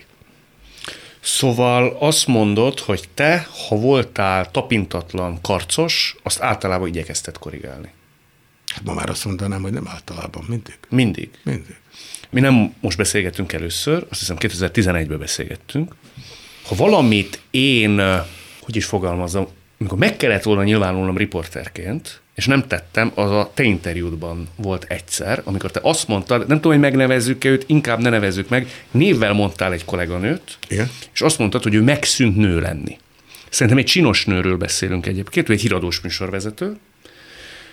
Szóval azt mondod, hogy te, ha voltál tapintatlan, karcos, azt általában igyekezted korrigálni. Hát ma már azt mondanám, hogy nem általában, mindig. Mindig? Mindig. Mi nem most beszélgettünk először, azt hiszem kétezer-tizenegyben beszélgettünk. Ha valamit én, hogy is fogalmazom, amikor meg kellett volna nyilvánulnom riporterként, és nem tettem, az a te interjúdban volt egyszer, amikor te azt mondtad, nem tudom, hogy megnevezzük-e őt, inkább ne nevezzük meg, névvel mondtál egy kolléganőt, igen, és azt mondtad, hogy ő megszűnt nő lenni. Szerintem egy csinos nőről beszélünk egyébként, ő egy híradós műsorvezető.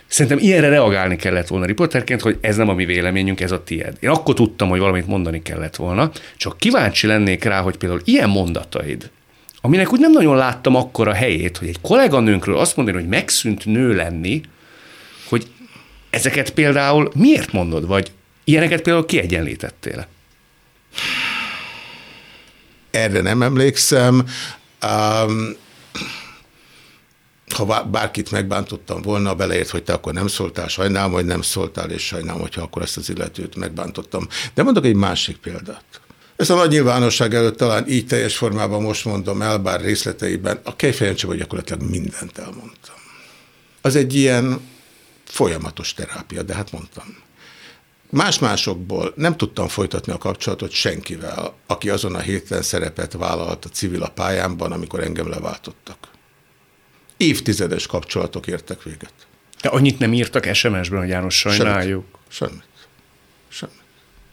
Szerintem ilyenre reagálni kellett volna riporterként, hogy ez nem a mi véleményünk, ez a tied. Én akkor tudtam, hogy valamit mondani kellett volna, csak kíváncsi lennék rá, hogy például ilyen mondataid, aminek úgy nem nagyon láttam akkor a helyét, hogy egy kolléganőnkről azt mondani, hogy megszűnt nő lenni, hogy Ezeket például miért mondod, vagy ilyeneket például kiegyenlítettél? Erre nem emlékszem. Um, ha bárkit megbántottam volna, beleért, hogy te akkor nem szóltál, sajnálom, hogy nem szóltál, és sajnálom, hogyha akkor ezt az illetőt megbántottam. De mondok egy másik példát. Ezt a nagy nyilvánosság előtt talán így teljes formában most mondom el, bár részleteiben, a Kejfeli Jancsiban gyakorlatilag mindent elmondtam. Az egy ilyen folyamatos terápia, de hát mondtam. Más-másokból nem tudtam folytatni a kapcsolatot senkivel, aki azon a héten szerepet vállalt a civil a pályámban, amikor engem leváltottak. Évtizedes kapcsolatok értek véget. De annyit nem írtak es em es-ben, hogy János, sajnáljuk. Semmit. Semmit.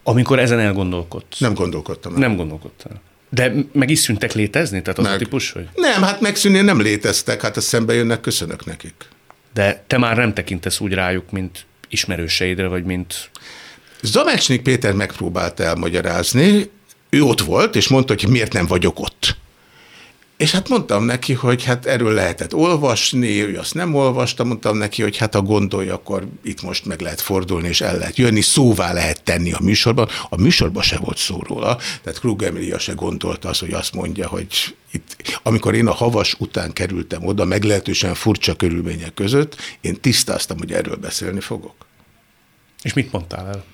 Amikor ezen elgondolkodsz? Nem gondolkodtam el. Nem gondolkodtál. De meg is szűntek létezni? Tehát az meg. A típus, hogy... Nem, hát megszűnni nem léteztek, hát a szembe jönnek, köszönök nekik. De te már nem tekintesz úgy rájuk, mint ismerőseidre, vagy mint... Zamecsnik Péter megpróbálta elmagyarázni, ő ott volt, és mondta, hogy miért nem vagyok ott. És hát mondtam neki, hogy hát erről lehetett olvasni, ő azt nem olvasta, mondtam neki, hogy hát ha gondolja, akkor itt most meg lehet fordulni, és el lehet jönni, szóvá lehet tenni a műsorban. A műsorban se volt szó róla, tehát Krug Emilia se gondolta azt, hogy azt mondja, hogy itt, amikor én a Havas után kerültem oda, meglehetősen furcsa körülmények között, én tisztáztam, hogy erről beszélni fogok. És mit mondtál el?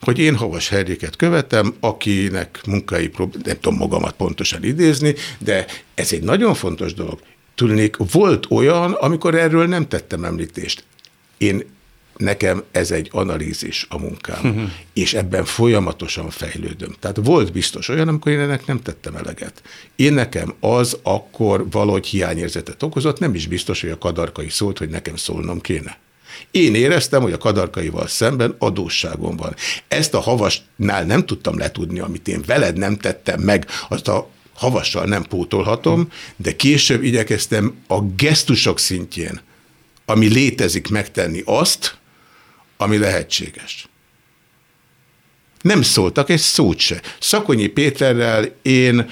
Hogy én Havas Henriket követem, akinek munkai problémái, nem tudom magamat pontosan idézni, de ez egy nagyon fontos dolog. Tudnék, volt olyan, amikor erről nem tettem említést. Én, nekem ez egy analízis a munkám, uh-huh. és ebben folyamatosan fejlődöm. Tehát volt biztos olyan, amikor én ennek nem tettem eleget. Én nekem az akkor valahogy hiányérzetet okozott, nem is biztos, hogy a Kadarkai szólt, hogy nekem szólnom kéne. Én éreztem, hogy a Kadarkaival szemben adósságom van. Ezt a Havasnál nem tudtam letudni, amit én veled nem tettem meg, azt a Havassal nem pótolhatom, de később igyekeztem a gesztusok szintjén, ami létezik, megtenni azt, ami lehetséges. Nem szóltak egy szót se. Szakonyi Péterrel én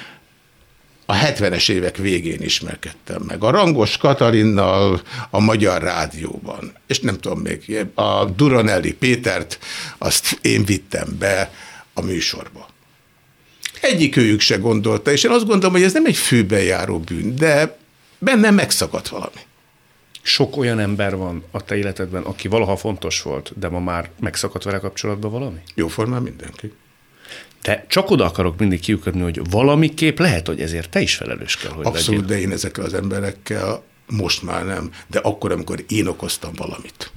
a hetvenes évek végén ismerkedtem meg. A Rangos Katalinnal a Magyar Rádióban. És nem tudom még, a Duranelli Pétert, azt én vittem be a műsorba. Egyik őjük se gondolta, és én azt gondolom, hogy ez nem egy főbejáró bűn, de bennem megszakadt valami. Sok olyan ember van a te életedben, aki valaha fontos volt, de ma már megszakadt vele kapcsolatban valami? Jóformán mindenki. Te csak oda akarok mindig kiukadni, hogy valamiképp lehet, hogy ezért te is felelős kell, hogy abszolút, legyél. De én ezekkel az emberekkel most már nem, de akkor, amikor én okoztam valamit,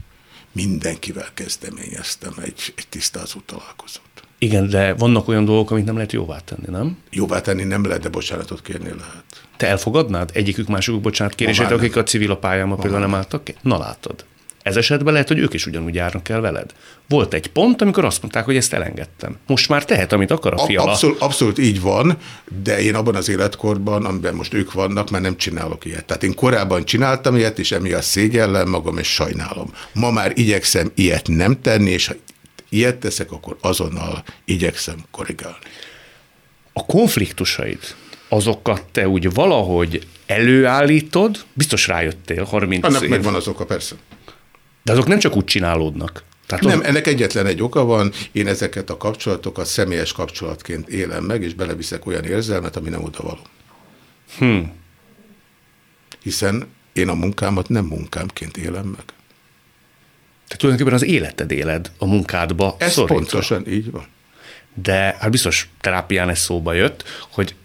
mindenkivel kezdeményeztem egy, egy tisztázó találkozót. Igen, de vannak olyan dolgok, amit nem lehet jóvá tenni, nem? Jóvá tenni nem lehet, de bocsánatot kérni lehet. Te elfogadnád egyikük másokuk bocsánatkérését, akik a civil pályámban például nem álltak ki? Na látod. Ez esetben lehet, hogy ők is ugyanúgy járnak el veled. Volt egy pont, amikor azt mondták, hogy ezt elengedtem. Most már tehet, amit akar a Fiala. Abszolút, abszolút így van, de én abban az életkorban, amiben most ők vannak, már nem csinálok ilyet. Tehát én korábban csináltam ilyet, és emiatt szégyellem magam, és sajnálom. Ma már igyekszem ilyet nem tenni, és ha ilyet teszek, akkor azonnal igyekszem korrigálni. A konfliktusaid, azokat te úgy valahogy előállítod, biztos rájöttél harminc Annak év. Megvan az oka, persze. De azok nem csak úgy csinálódnak. Tehát nem, az... ennek egyetlen egy oka van, én ezeket a kapcsolatokat személyes kapcsolatként élem meg, és beleviszek olyan érzelmet, ami nem odavaló. Hm. Hiszen én a munkámat nem munkámként élem meg. Tehát tulajdonképpen az életed éled a munkádba. Ez szorítva. Pontosan így van. De hát biztos terápián ez szóba jött, hogy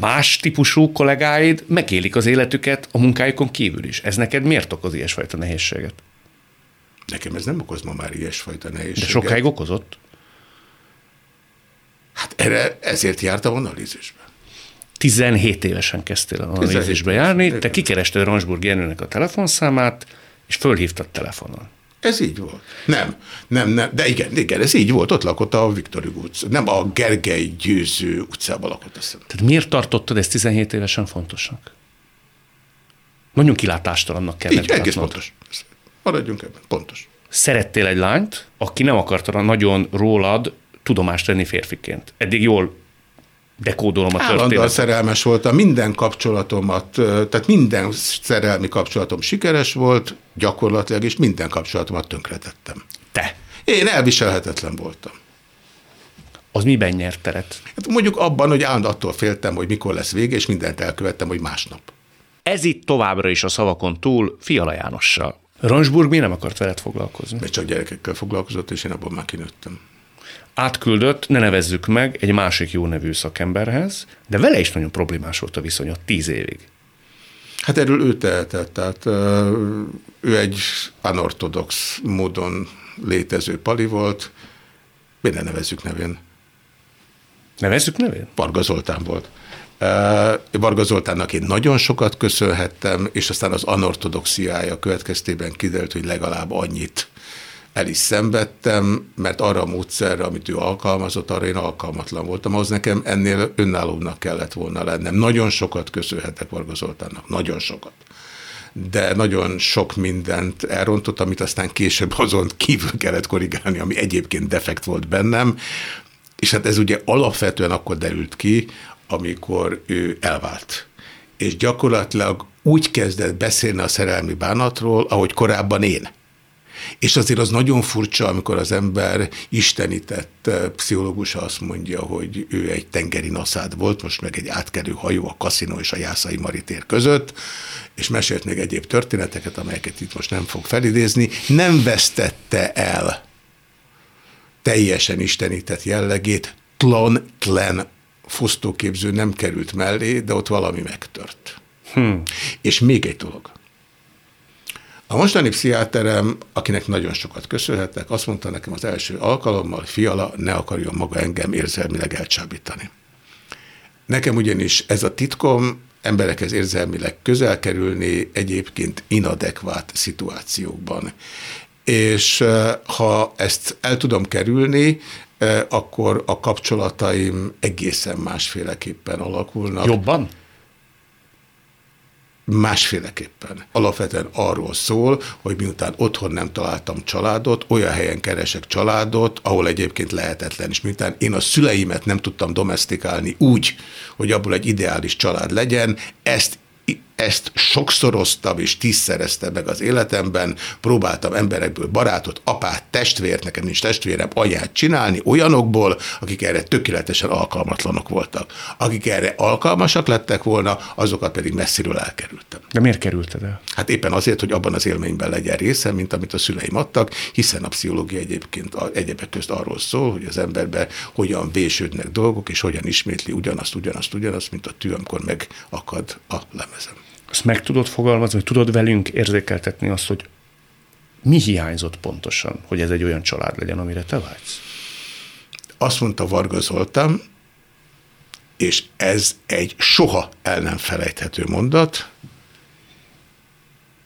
más típusú kollégáid megélik az életüket a munkájukon kívül is. Ez neked miért okoz ilyesfajta nehézséget? Nekem ez nem okoz ma már ilyesfajta nehézséget. De sokáig okozott? Hát erre ezért jártam analízisbe. tizenhét évesen kezdtél analízisbe járni, évesen. Te kikerested Ranzsburg Jenőnek a telefonszámát, és fölhívtad telefonon. Ez így volt. Nem, nem, nem, de igen, igen, ez így volt, ott lakott a Viktor Hugo utca, nem a Gergely Győző utcában lakott. Aztán. Tehát miért tartottad ezt tizenhét évesen fontosnak? Nagyon kilátástalannak kell megtartnod. Így, egész pontos. Maradjunk ebben, pontos. Szerettél egy lányt, aki nem akarta nagyon rólad tudomást venni férfiként. Eddig jól dekódolom a történetet. Állandóan szerelmes voltam, minden kapcsolatomat, tehát minden szerelmi kapcsolatom sikeres volt, gyakorlatilag, és minden kapcsolatomat tönkretettem. Te? Én elviselhetetlen voltam. Az miben nyert teret? Hát mondjuk abban, hogy állandóan attól féltem, hogy mikor lesz vége, és mindent elkövettem, hogy másnap. Ez itt továbbra is a szavakon túl Fiala Jánossal. Roncsburg mi nem akart veled foglalkozni? Még csak gyerekekkel foglalkozott, és én abban már kinőttem. Átküldött, ne nevezzük meg, egy másik jó nevű szakemberhez, de vele is nagyon problémás volt a viszonyod tíz évig. Hát erről ő tehetett, tehát ő egy anortodox módon létező pali volt, mi ne nevezzük nevén. Nevezzük nevén? Varga Zoltán volt. Varga Zoltánnak én nagyon sokat köszönhettem, és aztán az anortodoxiája következtében kiderült, hogy legalább annyit el is szenvedtem, mert arra a módszerre, amit ő alkalmazott, arra én alkalmatlan voltam. Az nekem ennél önállóbbnak kellett volna lennem. Nagyon sokat köszönhetek Varga Zoltánnak, nagyon sokat. De nagyon sok mindent elrontott, amit aztán később azon kívül kellett korrigálni, ami egyébként defekt volt bennem. És hát ez ugye alapvetően akkor derült ki, amikor ő elvált. És gyakorlatilag úgy kezdett beszélni a szerelmi bánatról, ahogy korábban én. És azért az nagyon furcsa, amikor az ember istenített pszichológusa azt mondja, hogy ő egy tengeri naszád volt, most meg egy átkelő hajó a kaszinó és a Jászai Mari tér között, és mesélt még egyéb történeteket, amelyeket itt most nem fog felidézni, nem vesztette el teljesen istenített jellegét, tlan-tlen fosztóképző nem került mellé, de ott valami megtört. Hmm. És még egy dolog. A mostani pszichiáterem, akinek nagyon sokat köszönhetek, azt mondta nekem az első alkalommal, Fiala, ne akarjon maga engem érzelmileg elcsábítani. Nekem ugyanis ez a titkom, emberekhez érzelmileg közel kerülni egyébként inadekvát szituációkban. És ha ezt el tudom kerülni, akkor a kapcsolataim egészen másféleképpen alakulnak. Jobban? Másféleképpen. Alapvetően arról szól, hogy miután otthon nem találtam családot, olyan helyen keresek családot, ahol egyébként lehetetlen. És miután én a szüleimet nem tudtam domesztikálni úgy, hogy abból egy ideális család legyen, ezt Ezt sokszoroztam és tízszereztem meg az életemben, próbáltam emberekből barátot, apát, testvért, nekem nincs testvérem, anyát csinálni olyanokból, akik erre tökéletesen alkalmatlanok voltak. Akik erre alkalmasak lettek volna, azokat pedig messziről elkerültem. De miért kerülted el? Hát éppen azért, hogy abban az élményben legyen része, mint amit a szüleim adtak, hiszen a pszichológia egyébként egyebek közt arról szól, hogy az emberbe hogyan vésődnek dolgok, és hogyan ismétli ugyanazt, ugyanazt, ugyanazt, mint a tű, amikor megakad a lemezem. Azt meg tudod fogalmazni, hogy tudod velünk érzékeltetni azt, hogy mi hiányzott pontosan, hogy ez egy olyan család legyen, amire te vágysz? Azt mondta Varga Zoltán, és ez egy soha el nem felejthető mondat,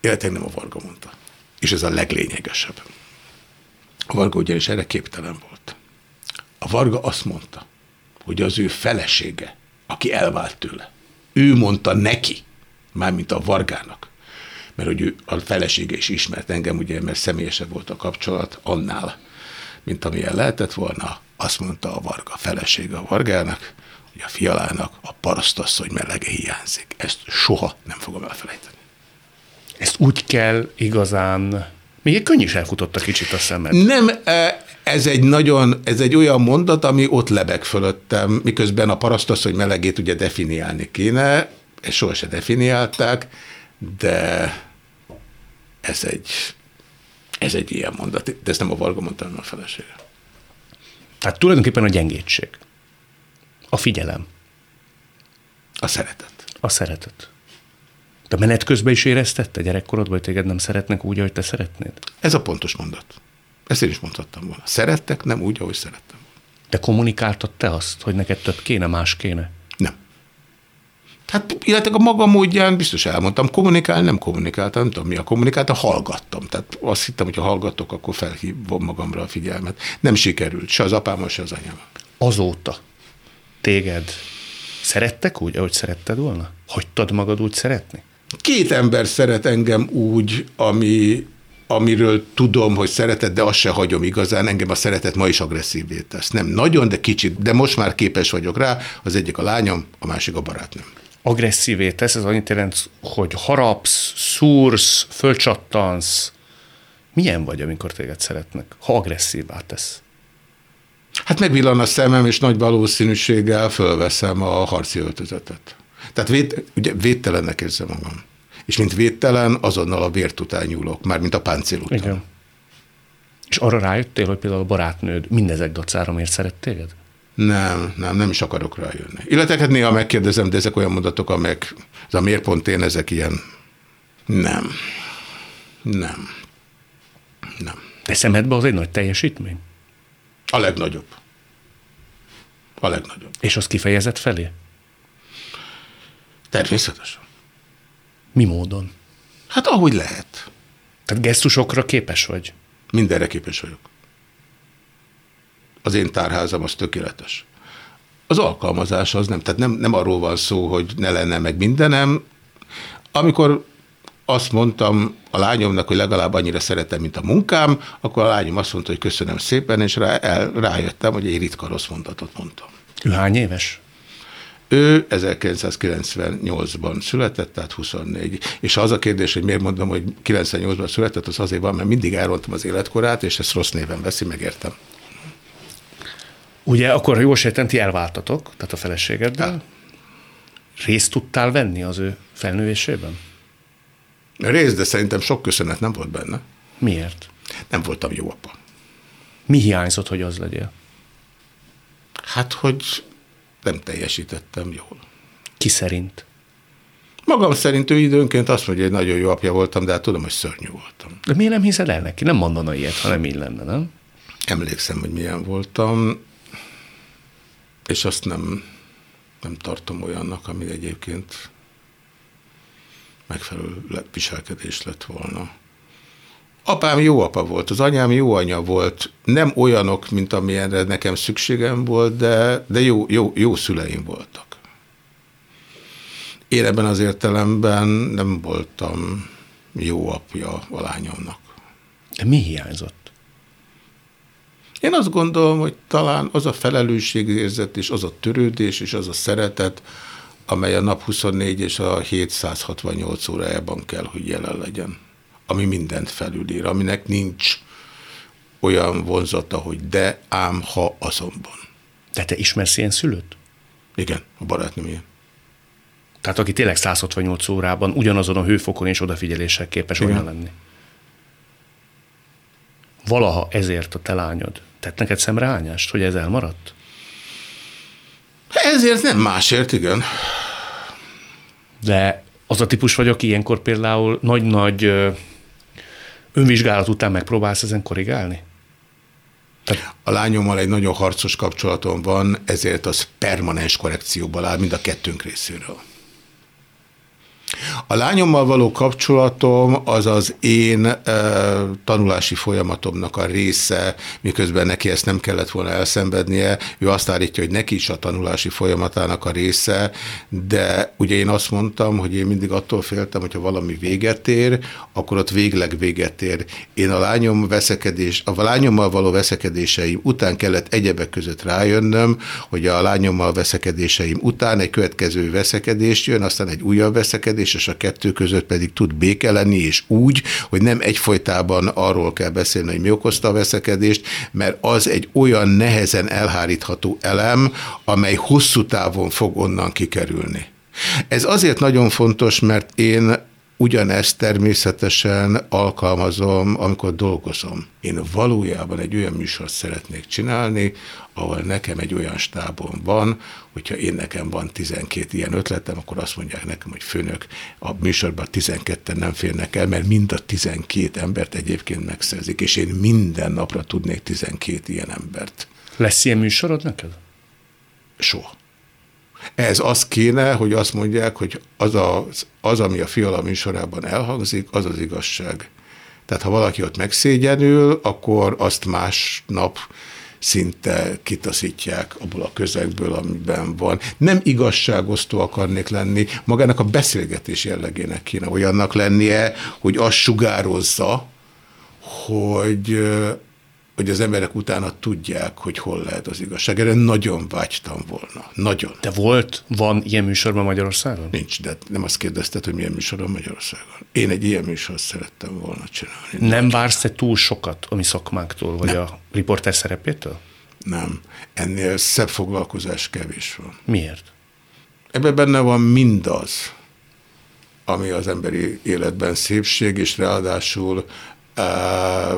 illetve nem a Varga mondta, és ez a leglényegesebb. A Varga ugyanis erre képtelen volt. A Varga azt mondta, hogy az ő felesége, aki elvált tőle, ő mondta neki, mármint a Vargának, mert hogy ő a felesége is ismert engem, ugye, mert személyesebb volt a kapcsolat annál, mint amilyen lehetett volna, azt mondta a Varga felesége a Vargának, hogy a Fialának a parasztasszony mellege hiányzik. Ezt soha nem fogom elfelejteni. Ezt úgy kell igazán... Még egy könny is elfutott a kicsit a szemed. Nem, ez egy nagyon, ez egy olyan mondat, ami ott lebeg fölöttem, miközben a parasztasszony melegét ugye definiálni kéne, ezt soha se definiálták, de ez egy, ez egy ilyen mondat. De ezt nem a Varga mondta, hanem a felesége. Tehát tulajdonképpen a gyengétség. A figyelem. A szeretet. A szeretet. Te menet közben is éreztette gyerekkorodban, hogy téged nem szeretnek úgy, ahogy te szeretnéd? Ez a pontos mondat. Ezt én is mondhattam volna. Szerettek, nem úgy, ahogy szerettem. De kommunikáltad te azt, hogy neked több kéne, más kéne? Nem. Hát, illetve a maga módján biztos elmondtam, kommunikálni, nem kommunikáltam, nem tudom mi a kommunikáltam, hallgattam. Tehát azt hittem, hogy ha hallgatok, akkor felhívom magamra a figyelmet. Nem sikerült, se az apámmal, se az anyámmal. Azóta téged szerettek úgy, ahogy szeretted volna? Hagytad magad úgy szeretni? Két ember szeret engem úgy, ami amiről tudom, hogy szereted, de azt se hagyom igazán, engem a szeretet ma is agresszívvé tesz. Nem nagyon, de kicsit, de most már képes vagyok rá, az egyik a lányom, a másik a barátnőm. Agresszívvé tesz, ez annyit jelent, hogy harapsz, szúrsz, fölcsattansz. Milyen vagy, amikor téged szeretnek, ha agresszívvá tesz? Hát megvillan a szemem, és nagy valószínűséggel fölveszem a harci öltözetet. Tehát véd, ugye védtelennek érzem magam. És mint védtelen, azonnal a vért után nyúlok, már mint a páncél után. Igen. És arra rájöttél, hogy például a barátnőd mindezek dacára miért szeret téged? Nem, nem, nem is akarok rájönni. Illetve hát néha megkérdezem, de ezek olyan mondatok, amelyek, ez a miért pont én, ezek ilyen, nem, nem, nem. De szemedbe az egy nagy teljesítmény? A legnagyobb. A legnagyobb. És az kifejezett felé? Természetesen. Mi módon? Hát ahogy lehet. Tehát gesztusokra képes vagy? Mindenre képes vagyok. Az én tárházam az tökéletes. Az alkalmazás az nem, tehát nem, nem arról van szó, hogy ne lenne meg mindenem. Amikor azt mondtam a lányomnak, hogy legalább annyira szeretem, mint a munkám, akkor a lányom azt mondta, hogy köszönöm szépen, és rá, el, rájöttem, hogy egy ritka rossz mondatot mondtam. Ő hány éves? Ő ezerkilencszázkilencvennyolcban született, tehát huszonnégy. És az a kérdés, hogy miért mondom, hogy kilencvennyolcban született, az azért van, mert mindig elrontom az életkorát, és ezt rossz néven veszi, megértem. Ugye akkor, ha jól sejtem, ti elváltatok, tehát a feleségeddel. Hát. Részt tudtál venni az ő felnővésében? Részt, de szerintem sok köszönet nem volt benne. Miért? Nem voltam jó apa. Mi hiányzott, hogy az legyél? Hát, hogy nem teljesítettem jól. Ki szerint? Magam szerint ő időnként azt mondja, hogy nagyon jó apja voltam, de hát tudom, hogy szörnyű voltam. De miért nem hiszed el neki? Nem mondana ilyet, hanem így lenne, nem? Emlékszem, hogy milyen voltam, és azt nem, nem tartom olyannak, ami egyébként megfelelő viselkedés lett volna. Apám jó apa volt, az anyám jó anya volt, nem olyanok, mint amilyenre nekem szükségem volt, de, de jó, jó, jó szüleim voltak. Én ebben az értelemben nem voltam jó apja a lányomnak. De mi hiányzott? Én azt gondolom, hogy talán az a felelősségérzet, és az a törődés, és az a szeretet, amely a nap huszonnégy és a hétszázhatvannyolc órájában kell, hogy jelen legyen. Ami mindent felülír, aminek nincs olyan vonzata, hogy de, ám, ha, azonban. De te ismersz ilyen szülőt? Igen, a barátnőm ilyen. Tehát aki tényleg száz hatvannyolc órában ugyanazon a hőfokon és odafigyeléssel képes olyan lenni. Valaha ezért a te lányod tett neked szemrehányást, hogy ez elmaradt? Ezért nem, másért, igen. De az a típus vagy, aki ilyenkor például nagy-nagy önvizsgálat után megpróbálsz ezen korrigálni? Tehát... A lányommal egy nagyon harcos kapcsolatom van, ezért az permanens korrekcióban áll mind a kettőnk részéről. A lányommal való kapcsolatom az az én e, tanulási folyamatomnak a része, miközben neki ezt nem kellett volna elszenvednie. Ő azt állítja, hogy neki is a tanulási folyamatának a része, de ugye én azt mondtam, hogy én mindig attól féltem, hogyha valami véget ér, akkor ott végleg véget ér. Én a, lányom veszekedés, a lányommal való veszekedéseim után kellett egyebek között rájönnöm, hogy a lányommal veszekedéseim után egy következő veszekedés jön, aztán egy újabb veszekedés, és a kettő között pedig tud béke lenni, és úgy, hogy nem egyfolytában arról kell beszélni, hogy mi okozta a veszekedést, mert az egy olyan nehezen elhárítható elem, amely hosszú távon fog onnan kikerülni. Ez azért nagyon fontos, mert én ugyanezt természetesen alkalmazom, amikor dolgozom. Én valójában egy olyan műsort szeretnék csinálni, ahol nekem egy olyan stábom van, hogyha én nekem van tizenkét ilyen ötletem, akkor azt mondják nekem, hogy főnök, a műsorban tizenketten nem férnek el, mert mind a tizenkét embert egyébként megszerzik, és én minden napra tudnék tizenkét ilyen embert. Lesz ilyen műsorod neked? Soha. Ez az kéne, hogy azt mondják, hogy az, a, az ami a Fiala műsorában elhangzik, az az igazság. Tehát ha valaki ott megszégyenül, akkor azt másnap szinte kitaszítják abból a közegből, amiben van. Nem igazságosztó akarnék lenni, magának a beszélgetés jellegének kéne olyannak lennie, hogy azt sugározza, hogy, hogy az emberek utána tudják, hogy hol lehet az igazság. Erre nagyon vágytam volna. Nagyon. De volt, van ilyen műsorban Magyarországon? Nincs, de nem azt kérdezted, hogy milyen műsorban Magyarországon. Én egy ilyen műsort szerettem volna csinálni. Nem vársz-e túl sokat a mi szakmánktól, vagy nem. A riporter szerepétől? Nem. Ennél szebb foglalkozás kevés van. Miért? Ebben benne van mindaz, ami az emberi életben szépség, és ráadásul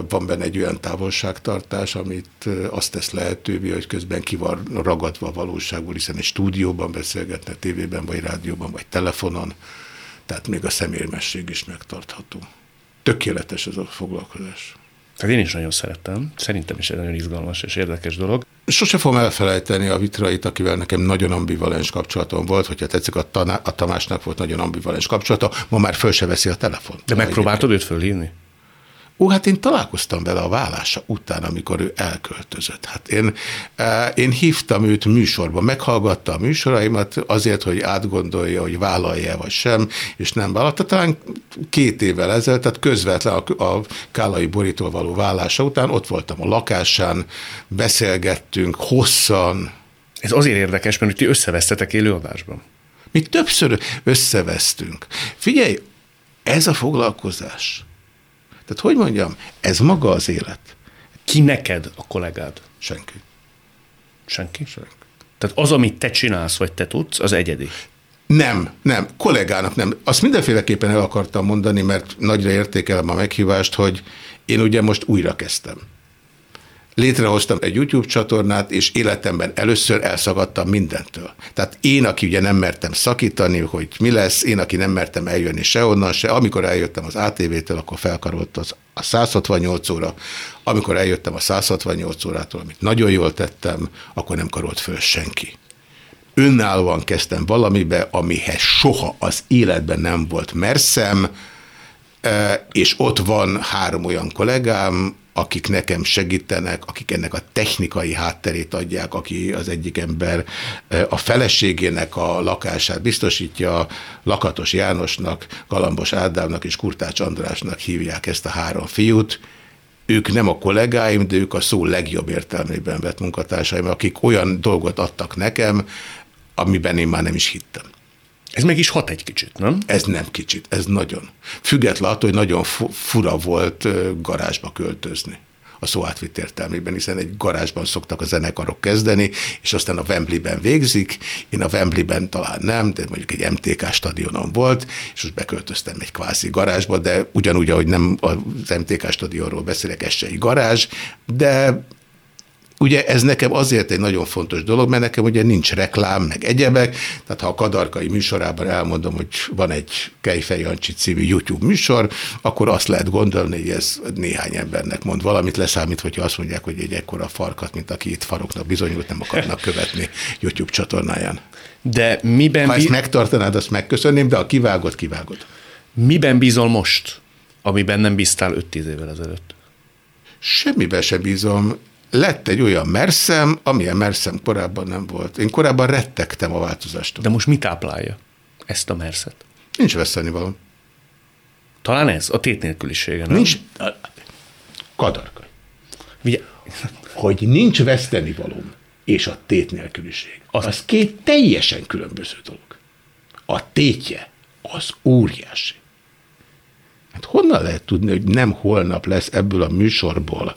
van benne egy olyan távolságtartás, amit azt tesz lehetővé, hogy közben ki van ragadva a valóságból, hiszen egy stúdióban beszélgetnek, tévében, vagy rádióban, vagy telefonon, tehát még a szemérmesség is megtartható. Tökéletes ez a foglalkozás. Tehát én is nagyon szerettem, szerintem is egy nagyon izgalmas és érdekes dolog. Sose fogom elfelejteni a Vitrait, akivel nekem nagyon ambivalens kapcsolatom volt, hogyha tetszik, a, taná- a Tamásnak volt nagyon ambivalens kapcsolata, ma már föl se veszi a telefon. De megpróbáltad őt fölhívni? Ó, hát én találkoztam vele a válása után, amikor ő elköltözött. Hát én, én hívtam őt műsorba, meghallgatta a műsoraimat azért, hogy átgondolja, hogy vállalja vagy sem, és nem vállalta. Talán két évvel ezelőtt, tehát közvetlen a Kálai Boritól való válása után ott voltam a lakásán, beszélgettünk hosszan. Ez azért érdekes, mert ti összevesztetek élőadásban. Mi többször összevesztünk. Figyelj, ez a foglalkozás... Tehát, hogy mondjam, ez maga az élet. Ki neked a kollégád? Senki. Senki? Senki. Tehát az, amit te csinálsz, vagy te tudsz, az egyedi. Nem, nem, kollégának nem. Azt mindenféleképpen el akartam mondani, mert nagyra értékelem a meghívást, hogy én ugye most újra kezdtem. Létrehoztam egy YouTube csatornát, és életemben először elszakadtam mindentől. Tehát én, aki ugye nem mertem szakítani, hogy mi lesz, én, aki nem mertem eljönni sehonnan se, amikor eljöttem az á té vé-től, akkor felkarolt az a száz hatvannyolc óra, amikor eljöttem a száz hatvannyolc órától, amit nagyon jól tettem, akkor nem karolt föl senki. Önállóan kezdtem valamibe, amihez soha az életben nem volt merszem, és ott van három olyan kollégám, akik nekem segítenek, akik ennek a technikai hátterét adják, aki az egyik ember a feleségének a lakását biztosítja, Lakatos Jánosnak, Galambos Ádámnak és Kurtács Andrásnak hívják ezt a három fiút. Ők nem a kollégáim, de ők a szó legjobb értelmében vett munkatársaim, akik olyan dolgot adtak nekem, amiben én már nem is hittem. Ez meg is hat egy kicsit, nem? Ez nem kicsit, ez nagyon. Független attól, hogy nagyon fura volt garázsba költözni. A szó átvitt értelmében, hiszen egy garázsban szoktak a zenekarok kezdeni, és aztán a Wembleyben végzik. Én a Wembleyben talán nem, de mondjuk egy em té ká stadionon volt, és most beköltöztem egy kvázi garázsba, de ugyanúgy, ahogy nem az em té ká stadionról beszélek, ez se egy garázs, de... Ugye ez nekem azért egy nagyon fontos dolog, mert nekem ugye nincs reklám, meg egyebek, tehát ha a Kadarkai műsorában elmondom, hogy van egy Kejfeli Jancsi című YouTube műsor, akkor azt lehet gondolni, hogy ez néhány embernek mond valamit, leszámít, hogyha azt mondják, hogy egy ekkora farkat, mint aki itt faroknak bizonyult, nem akarnak követni YouTube csatornáján. De miben... Ha ezt megtartanád, azt megköszönném, de a kivágod, kivágod. Miben bízol most, amiben nem bíztál öt-tíz évvel ezelőtt? Semmiben sem bízom. Lett egy olyan merszem, amilyen merszem korábban nem volt. Én korábban rettegtem a változástól. De most mi táplálja ezt a merszet? Nincs vesztenivaló. Talán ez a tét nélkülisége, nem? Nincs. Kadarkai. Vigye... Hogy nincs vesztenivalóm és a tét nélküliség, az, az két teljesen különböző dolog. A tétje az óriási. Hát honnan lehet tudni, hogy nem holnap lesz ebből a műsorból,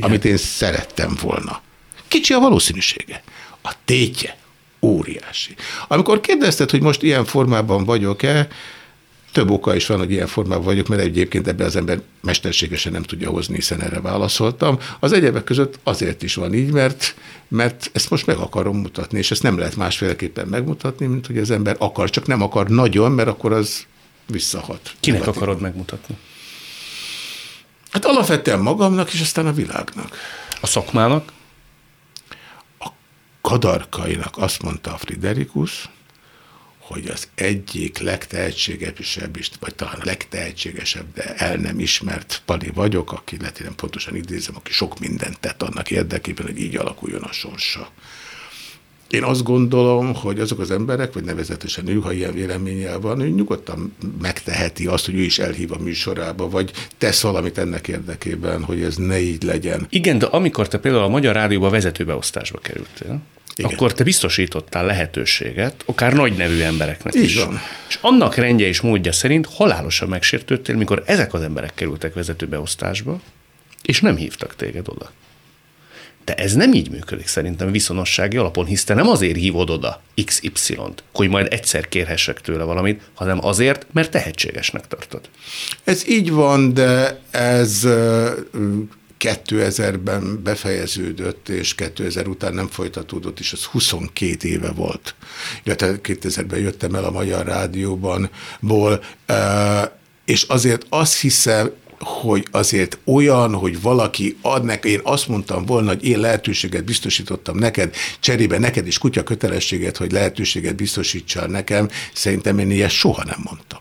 amit én szerettem volna. Kicsi a valószínűsége. A tétje óriási. Amikor kérdezted, hogy most ilyen formában vagyok-e, több oka is van, hogy ilyen formában vagyok, mert egyébként ebben az ember mesterségesen nem tudja hozni, hiszen erre válaszoltam. Az egyebek között azért is van így, mert, mert ezt most meg akarom mutatni, és ezt nem lehet másféleképpen megmutatni, mint hogy az ember akar, csak nem akar nagyon, mert akkor az visszahat. Kinek negatív. Akarod megmutatni? Hát alapvetően magamnak, és aztán a világnak. A szakmának? A Kadarkainak azt mondta a Friderikusz, hogy az egyik legtehetségesebb, vagy talán a legtehetségesebb, de el nem ismert Pali vagyok, aki lehet, nem pontosan idézem, aki sok mindent tett annak érdekében, hogy így alakuljon a sorsa. Én azt gondolom, hogy azok az emberek, vagy nevezetesen ő, ha ilyen véleménnyel van, ő nyugodtan megteheti azt, hogy ő is elhív a műsorába, vagy tesz valamit ennek érdekében, hogy ez ne így legyen. Igen, de amikor te például a Magyar Rádióba vezetőbeosztásba kerültél, igen, akkor te biztosítottál lehetőséget, akár nagy nevű embereknek így is. Van. És annak rendje és módja szerint halálosan megsértődtél, mikor ezek az emberek kerültek vezetőbeosztásba, és nem hívtak téged oda. De ez nem így működik szerintem viszonossági alapon, hisz te nem azért hívod oda iksz ipszilont, hogy majd egyszer kérhessek tőle valamit, hanem azért, mert tehetségesnek tartod. Ez így van, de ez kétezerben befejeződött, és kétezer után nem folytatódott, és az huszonkét éve volt. Illetve kétezerben jöttem el a Magyar Rádióban, ból, és azért azt hiszem, hogy azért olyan, hogy valaki ad nekem, én azt mondtam volna, hogy én lehetőséget biztosítottam neked, cserébe neked is kutya kötelességet, hogy lehetőséget biztosítsál nekem, szerintem én ilyet soha nem mondtam.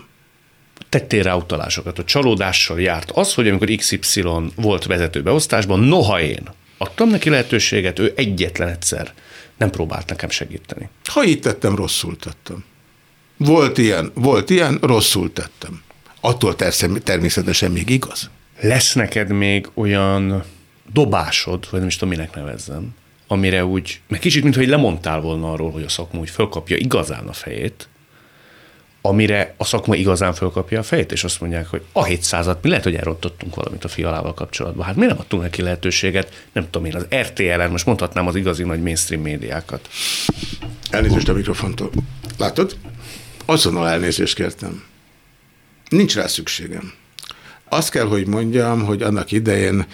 Tettél rá utalásokat, a csalódással járt az, hogy amikor iksz ipszilon volt vezetőbeosztásban, noha én adtam neki lehetőséget, ő egyetlen egyszer nem próbált nekem segíteni. Ha így tettem, rosszul tettem. Volt ilyen, volt ilyen, rosszul tettem. Attól természetesen még igaz. Lesz neked még olyan dobásod, vagy nem is tudom, minek nevezzem, amire úgy, meg kicsit, mintha így lemondtál volna arról, hogy a szakma úgy fölkapja igazán a fejét, amire a szakma igazán fölkapja a fejét, és azt mondják, hogy a hétszázat mi lehet, hogy elrontottunk valamit a Fialával kapcsolatban. Hát mi nem adtunk neki lehetőséget, nem tudom én, az er té el-en, most mondhatnám az igazi nagy mainstream médiákat. Elnézést a mikrofontól. Látod? Azonnal elnézést kértem. Nincs rá szükségem. Azt kell, hogy mondjam, hogy annak idején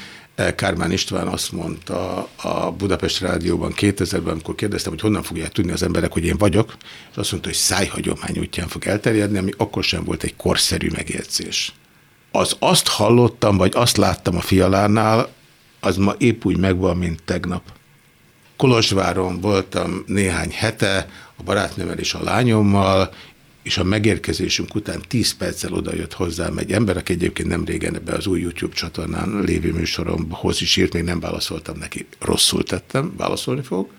Kármán István azt mondta a Budapest Rádióban kétezerben, amikor kérdeztem, hogy honnan fogják tudni az emberek, hogy én vagyok, és azt mondta, hogy szájhagyomány útján fog elterjedni, ami akkor sem volt egy korszerű megjegyzés. Az azt hallottam, vagy azt láttam a Fialánál, az ma épp úgy megvan, mint tegnap. Kolozsváron voltam néhány hete, a barátnőmmel és a lányommal, és a megérkezésünk után tíz perccel odajött hozzám egy ember, aki egyébként nem régen ebbe az új YouTube csatornán lévő műsoromhoz is írt, még nem válaszoltam neki. Rosszul tettem, válaszolni fogok.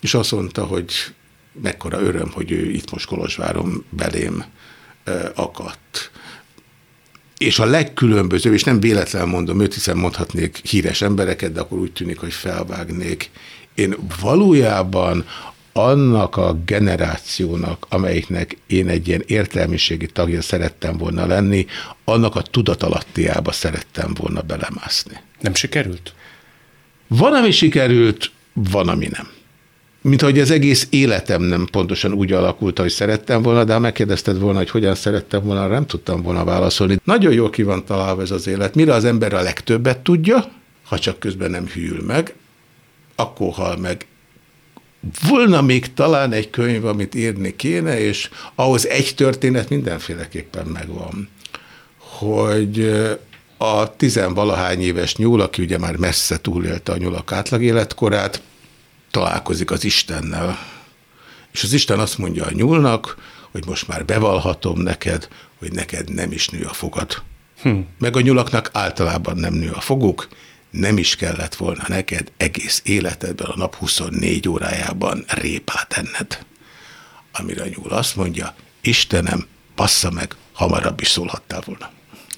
És azt mondta, hogy mekkora öröm, hogy ő itt most Kolozsváron belém e, akadt. És a legkülönbözőbb, és nem véletlen mondom őt, hiszen mondhatnék híres embereket, de akkor úgy tűnik, hogy felvágnék. Én valójában annak a generációnak, amelyiknek én egy ilyen értelmiségi tagja szerettem volna lenni, annak a tudatalattiába szerettem volna belemászni. Nem sikerült? Van, ami sikerült, van, ami nem. Mint ahogy az egész életem nem pontosan úgy alakult, ahogy szerettem volna, de ha megkérdezted volna, hogy hogyan szerettem volna, nem tudtam volna válaszolni. Nagyon jól ki van találva ez az élet. Mire az ember a legtöbbet tudja, ha csak közben nem hűl meg, akkor hal meg. Volna még talán egy könyv, amit írni kéne, és ahhoz egy történet mindenféleképpen megvan, hogy a tizenvalahány éves nyúl, aki ugye már messze túlélte a nyulak átlag életkorát, találkozik az Istennel. És az Isten azt mondja a nyúlnak, hogy most már bevallhatom neked, hogy neked nem is nő a fogad. Hm. Meg a nyulaknak általában nem nő a foguk, nem is kellett volna neked egész életedben a nap huszonnégy órájában répát enned. Amire a nyúl azt mondja, Istenem, bassza meg, hamarabb is szólhattál volna.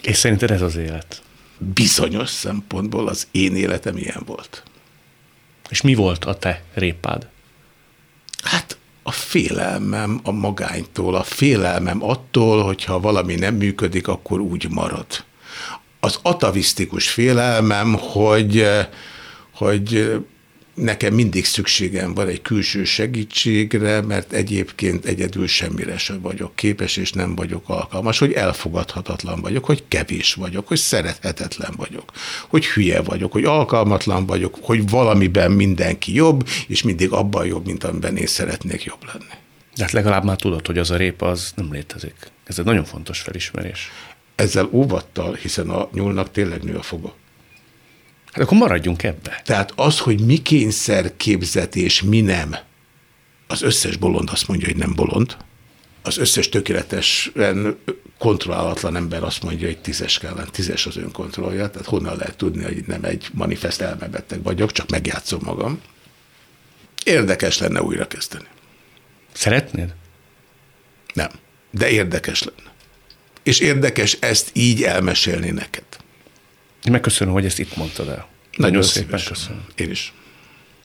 És szerinted ez az élet? Bizonyos szempontból az én életem ilyen volt. És mi volt a te répád? Hát a félelmem a magánytól, a félelmem attól, hogyha valami nem működik, akkor úgy marad. Az atavisztikus félelmem, hogy, hogy nekem mindig szükségem van egy külső segítségre, mert egyébként egyedül semmire sem vagyok képes, és nem vagyok alkalmas, hogy elfogadhatatlan vagyok, hogy kevés vagyok, hogy szerethetetlen vagyok, hogy hülye vagyok, hogy alkalmatlan vagyok, hogy valamiben mindenki jobb, és mindig abban jobb, mint amiben én szeretnék jobb lenni. De hát legalább már tudod, hogy az a répa az nem létezik. Ez egy nagyon fontos felismerés. Ezzel óvattal, hiszen a nyúlnak tényleg nő a foga. Hát akkor maradjunk ebbe. Tehát az, hogy mi kényszerképzetés, mi nem. Az összes bolond azt mondja, hogy nem bolond. Az összes tökéletesen kontrollálatlan ember azt mondja, hogy tízes kellene. Tízes az önkontrollja, tehát honnan lehet tudni, hogy nem egy manifest elmebeteg vagyok, csak megjátszom magam. Érdekes lenne újrakezdeni. Szeretnéd? Nem, de érdekes lenne. És érdekes ezt így elmesélni neked. Megköszönöm, hogy ezt itt mondtad el. Nagyon szépen köszönöm. Én is.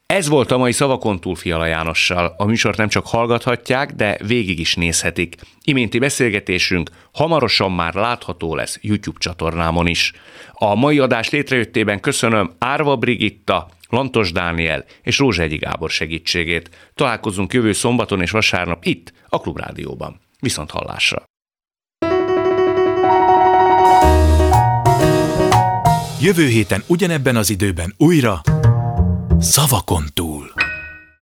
Ez volt a mai Szavakon túl Fiala Jánossal. A műsort nem csak hallgathatják, de végig is nézhetik. Iménti beszélgetésünk hamarosan már látható lesz YouTube csatornámon is. A mai adás létrejöttében köszönöm Árva Brigitta, Lantos Dániel és Rózsegyi Gábor segítségét. Találkozunk jövő szombaton és vasárnap itt, a Klubrádióban. Viszont hallásra! Jövő héten ugyanebben az időben újra Szavakon túl.